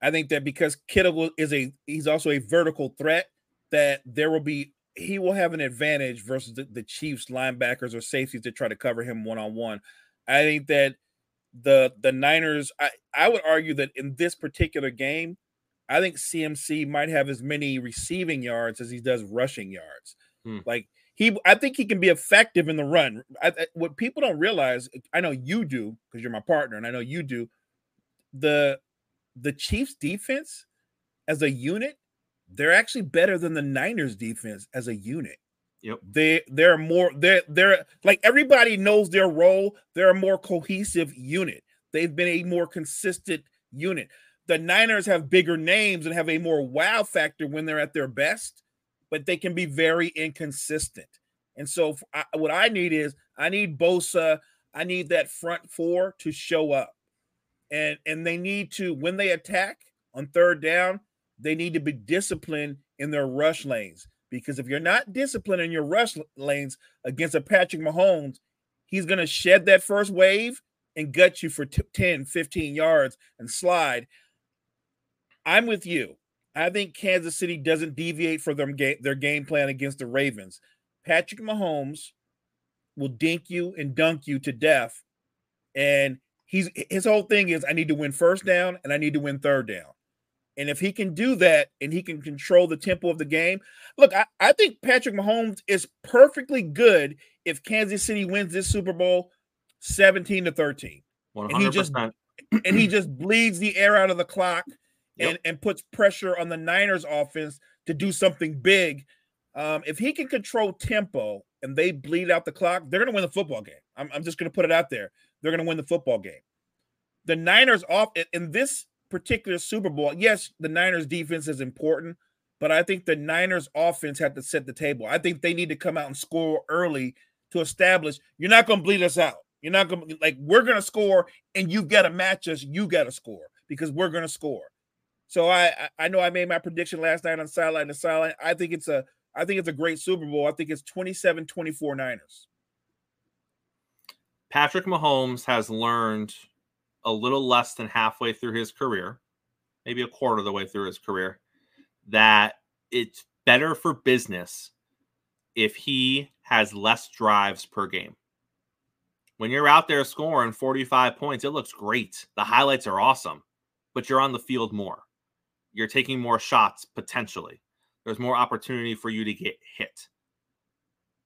I think that because Kittle is a, he's also a vertical threat, that there will be, he will have an advantage versus the, the Chiefs linebackers or safeties that try to cover him one-on-one. I think that the the Niners, I, I would argue that in this particular game, I think C M C might have as many receiving yards as he does rushing yards. Hmm. Like he, I think he can be effective in the run. I, I, what people don't realize, I know you do because you're my partner and I know you do, the, the Chiefs defense as a unit, they're actually better than the Niners defense as a unit. Yep. They they're more they're they're like everybody knows their role. They're a more cohesive unit. They've been a more consistent unit. The Niners have bigger names and have a more wow factor when they're at their best, but they can be very inconsistent. And so I, what I need is I need Bosa. I need that front four to show up. And and they need to, when they attack on third down, they need to be disciplined in their rush lanes. Because if you're not disciplined in your rush lanes against a Patrick Mahomes, he's going to shed that first wave and gut you for ten, fifteen yards and slide. I'm with you. I think Kansas City doesn't deviate from their game, their game plan against the Ravens. Patrick Mahomes will dink you and dunk you to death. And he's his whole thing is, I need to win first down and I need to win third down. And if he can do that and he can control the tempo of the game, look, I, I think Patrick Mahomes is perfectly good if Kansas City wins this Super Bowl seventeen to thirteen. one hundred percent. And he just, and he just bleeds the air out of the clock and, yep. and puts pressure on the Niners offense to do something big. Um, if he can control tempo and they bleed out the clock, they're going to win the football game. I'm, I'm just going to put it out there. They're going to win the football game. The Niners off in this particular Super Bowl, yes, the Niners defense is important, but I think the Niners offense had to set the table. I think they need to come out and score early to establish, you're not going to bleed us out. You're not going to, like, we're going to score and you've got to match us. You got to score because we're going to score. So I, I know I made my prediction last night on sideline to sideline. I think it's a, I think it's a great Super Bowl. I think it's twenty-seven twenty-four Niners. Patrick Mahomes has learned a little less than halfway through his career, maybe a quarter of the way through his career, that it's better for business if he has less drives per game. When you're out there scoring forty-five points, it looks great. The highlights are awesome, but you're on the field more. You're taking more shots potentially. There's more opportunity for you to get hit.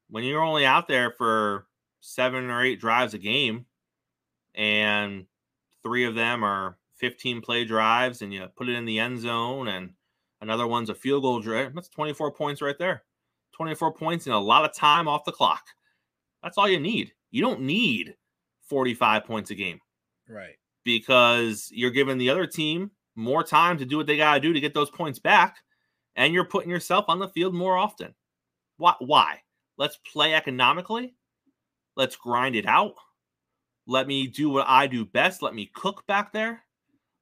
When you're only out there for seven or eight drives a game and three of them are fifteen play drives and you put it in the end zone and another one's a field goal drive, that's twenty-four points right there. twenty-four points and a lot of time off the clock. That's all you need. You don't need forty-five points a game. Right. Because you're giving the other team more time to do what they got to do to get those points back. And you're putting yourself on the field more often. Why? Why? Let's play economically. Let's grind it out. Let me do what I do best. Let me cook back there.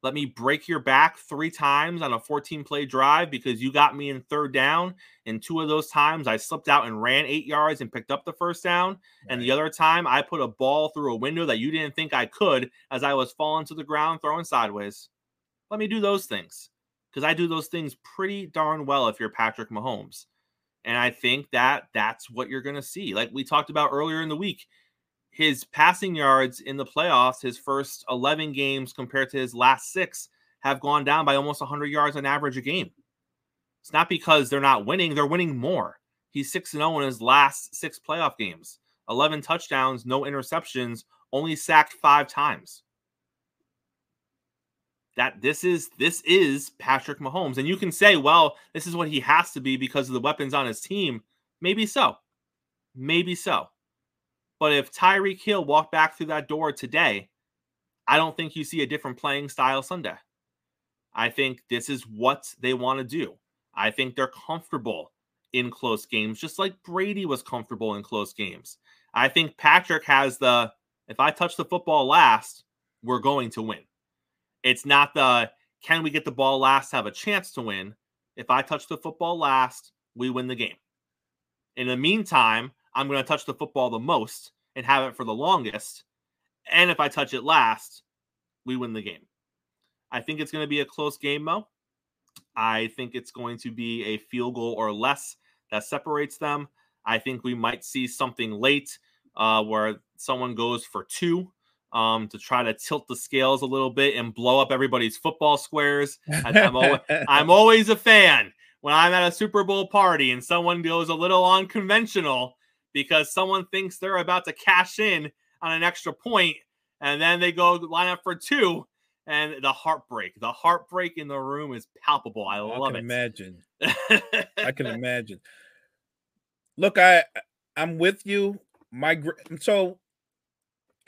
Let me break your back three times on a fourteen play drive because you got me in third down. And two of those times I slipped out and ran eight yards and picked up the first down. Right. And the other time I put a ball through a window that you didn't think I could as I was falling to the ground, throwing sideways. Let me do those things. Because I do those things pretty darn well if you're Patrick Mahomes. And I think that that's what you're going to see. Like we talked about earlier in the week, his passing yards in the playoffs, his first eleven games compared to his last six, have gone down by almost one hundred yards on average a game. It's not because they're not winning. They're winning more. He's six and oh in his last six playoff games. eleven touchdowns, no interceptions, only sacked five times. That this is this is Patrick Mahomes. And you can say, well, this is what he has to be because of the weapons on his team. Maybe so. Maybe so. But if Tyreek Hill walked back through that door today, I don't think you see a different playing style Sunday. I think this is what they want to do. I think they're comfortable in close games, just like Brady was comfortable in close games. I think Patrick has the, if I touch the football last, we're going to win. It's not the, can we get the ball last, have a chance to win? If I touch the football last, we win the game. In the meantime, I'm going to touch the football the most and have it for the longest. And if I touch it last, we win the game. I think it's going to be a close game, Mo. I think it's going to be a field goal or less that separates them. I think we might see something late uh, where someone goes for two. Um, to try to tilt the scales a little bit and blow up everybody's football squares. I, I'm, always, I'm always a fan when I'm at a Super Bowl party and someone goes a little unconventional because someone thinks they're about to cash in on an extra point and then they go line up for two and the heartbreak. The heartbreak in the room is palpable. I love it. I can imagine. I can imagine. Look, I, I'm with you. My So...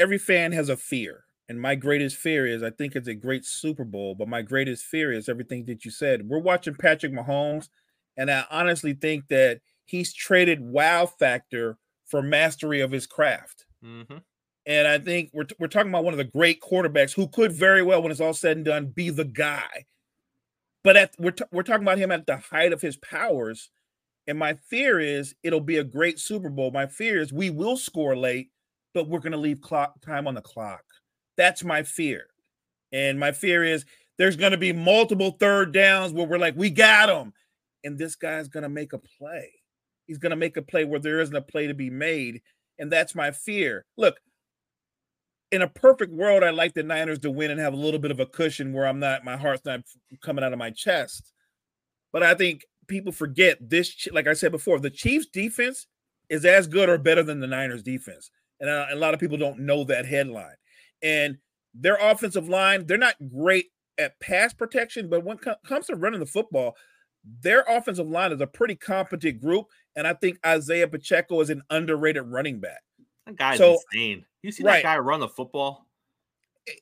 Every fan has a fear, and my greatest fear is I think it's a great Super Bowl, but my greatest fear is everything that you said. We're watching Patrick Mahomes, and I honestly think that he's traded wow factor for mastery of his craft. Mm-hmm. And I think we're, we're talking about one of the great quarterbacks who could very well, when it's all said and done, be the guy. But at, we're, t- we're talking about him at the height of his powers, and my fear is it'll be a great Super Bowl. My fear is we will score late, but we're going to leave clock time on the clock. That's my fear. And my fear is there's going to be multiple third downs where we're like, we got them. And this guy's going to make a play. He's going to make a play where there isn't a play to be made. And that's my fear. Look, in a perfect world, I'd like the Niners to win and have a little bit of a cushion where I'm not, my heart's not coming out of my chest. But I think people forget this, like I said before, the Chiefs defense is as good or better than the Niners defense. And a lot of people don't know that headline. And their offensive line, they're not great at pass protection, but when it comes to running the football, their offensive line is a pretty competent group. And I think Isaiah Pacheco is an underrated running back. That guy's so, insane. You see right. that guy run the football?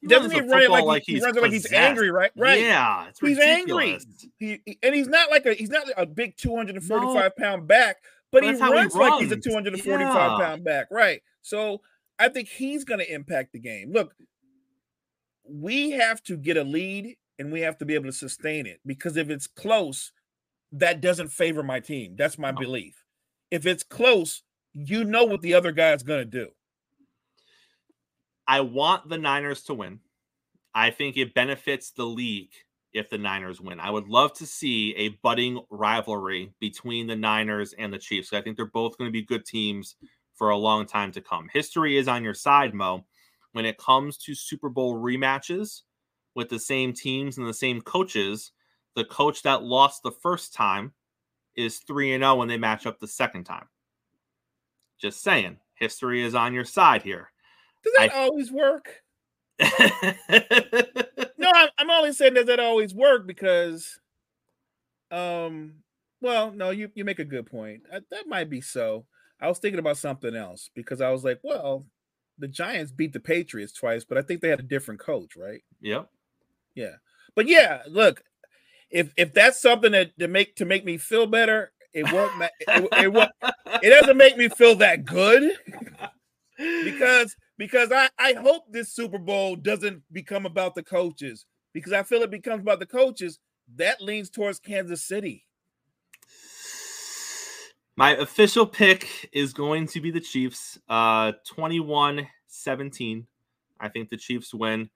He doesn't he run it like, like he, he runs it like he's angry, right? Right. Yeah, it's he's ridiculous. angry. He, and he's not like a he's not a big two hundred forty-five no. pound back, but, but he runs he like he's a two hundred forty-five yeah. pound back, right? So I think he's going to impact the game. Look, we have to get a lead and we have to be able to sustain it, because if it's close, that doesn't favor my team. That's my no. belief. If it's close, you know what the other guy's going to do. I want the Niners to win. I think it benefits the league if the Niners win. I would love to see a budding rivalry between the Niners and the Chiefs. I think they're both going to be good teams for a long time to come. History is on your side, Mo. When it comes to Super Bowl rematches with the same teams and the same coaches, the coach that lost the first time is three and oh when they match up the second time. Just saying, history is on your side here. Does that I... always work? No, I'm, I'm only saying, does that always work? Because, um, well, no, you, you make a good point. I, that might be so. I was thinking about something else, because I was like, well, the Giants beat the Patriots twice, but I think they had a different coach, right? Yeah. Yeah. But yeah, look, if if that's something that to make to make me feel better, it won't. ma- it, it won't. It doesn't make me feel that good. Because because I, I hope this Super Bowl doesn't become about the coaches, because I feel it becomes about the coaches, that leans towards Kansas City. My official pick is going to be the Chiefs, uh, twenty-one seventeen. I think the Chiefs win.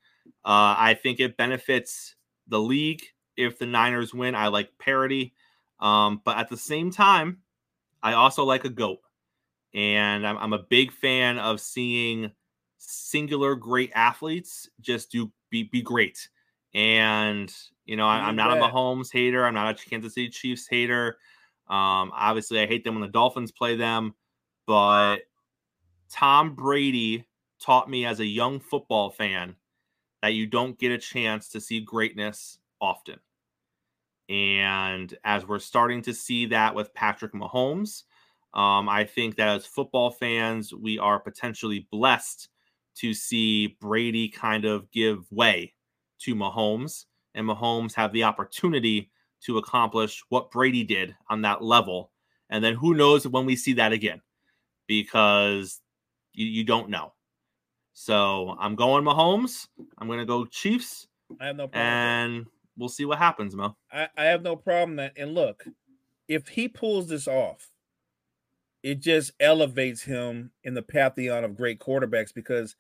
Uh, I think it benefits the league if the Niners win. I like parity. Um, but at the same time, I also like a GOAT. And I'm, I'm a big fan of seeing singular great athletes just do be, be great. And, you know, I, I'm not a Mahomes hater. I'm not a Kansas City Chiefs hater. Um, obviously, I hate them when the Dolphins play them. But Tom Brady taught me as a young football fan that you don't get a chance to see greatness often. And as we're starting to see that with Patrick Mahomes, Um, I think that as football fans, we are potentially blessed to see Brady kind of give way to Mahomes, and Mahomes have the opportunity to accomplish what Brady did on that level. And then who knows when we see that again, because you, you don't know. So I'm going Mahomes. I'm going to go Chiefs. I have no problem. And we'll see what happens, Mo. I, I have no problem. That, and look, if he pulls this off, it just elevates him in the pantheon of great quarterbacks, because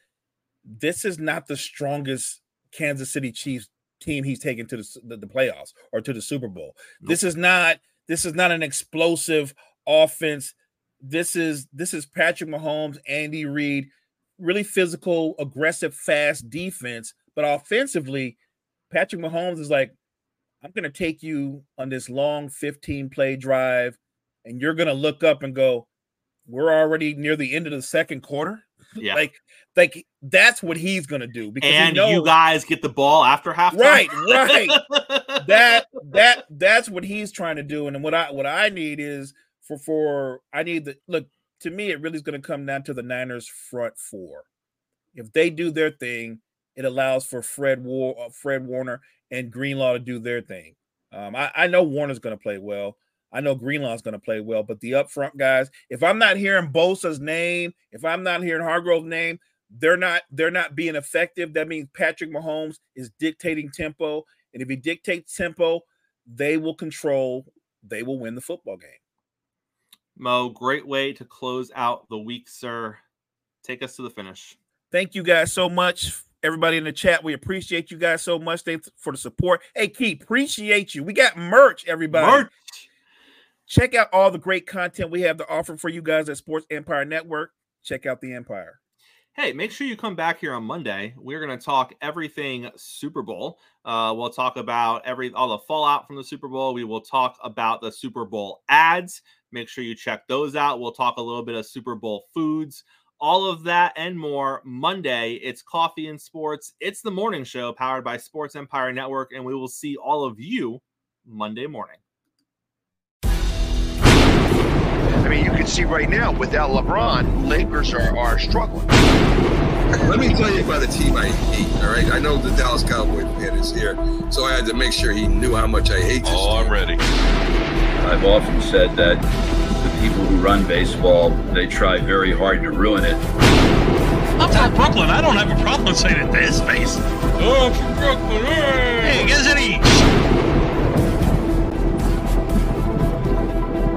this is not the strongest Kansas City Chiefs team he's taken to the, the, the playoffs or to the Super Bowl. Nope. This is not this is not an explosive offense. This is this is Patrick Mahomes, Andy Reid, really physical, aggressive, fast defense. But offensively, Patrick Mahomes is like, I'm going to take you on this long fifteen play drive, and you're going to look up and go, we're already near the end of the second quarter. Yeah. like, like that's what he's going to do. Because and knows, you guys get the ball after halftime. Right, right. that, that, that's what he's trying to do. And what I, what I need is for, for, I need the, look, to me, it really is going to come down to the Niners front four. If they do their thing, it allows for Fred War, Fred Warner and Greenlaw to do their thing. Um, I, I know Warner's going to play well. I know Greenlaw's going to play well, but the up front guys, if I'm not hearing Bosa's name, if I'm not hearing Hargrove's name, they're not they're not being effective. That means Patrick Mahomes is dictating tempo, and if he dictates tempo, they will control, they will win the football game. Mo, great way to close out the week, sir. Take us to the finish. Thank you guys so much. Everybody in the chat, we appreciate you guys so much. Thanks for the support. Hey, Key, appreciate you. We got merch, everybody. Merch. Check out all the great content we have to offer for you guys at Sports Empire Network. Check out the Empire. hey, make sure you come back here on Monday. We're going to talk everything Super Bowl. Uh, we'll talk about every all the fallout from the Super Bowl. We will talk about the Super Bowl ads. Make sure you check those out. We'll talk a little bit of Super Bowl foods, all of that and more Monday. It's Coffee and Sports. It's the morning show powered by Sports Empire Network, and we will see all of you Monday morning. I mean, you can see right now, without LeBron, Lakers are, are struggling. Let me tell you about a team I hate, all right? I know the Dallas Cowboy fan is here, so I had to make sure he knew how much I hate this Oh, team. I'm ready. I've often said that the people who run baseball, they try very hard to ruin it. I'm from Brooklyn. I don't have a problem saying it to his face. Oh, I'm from Brooklyn. Hey, hey, guess any...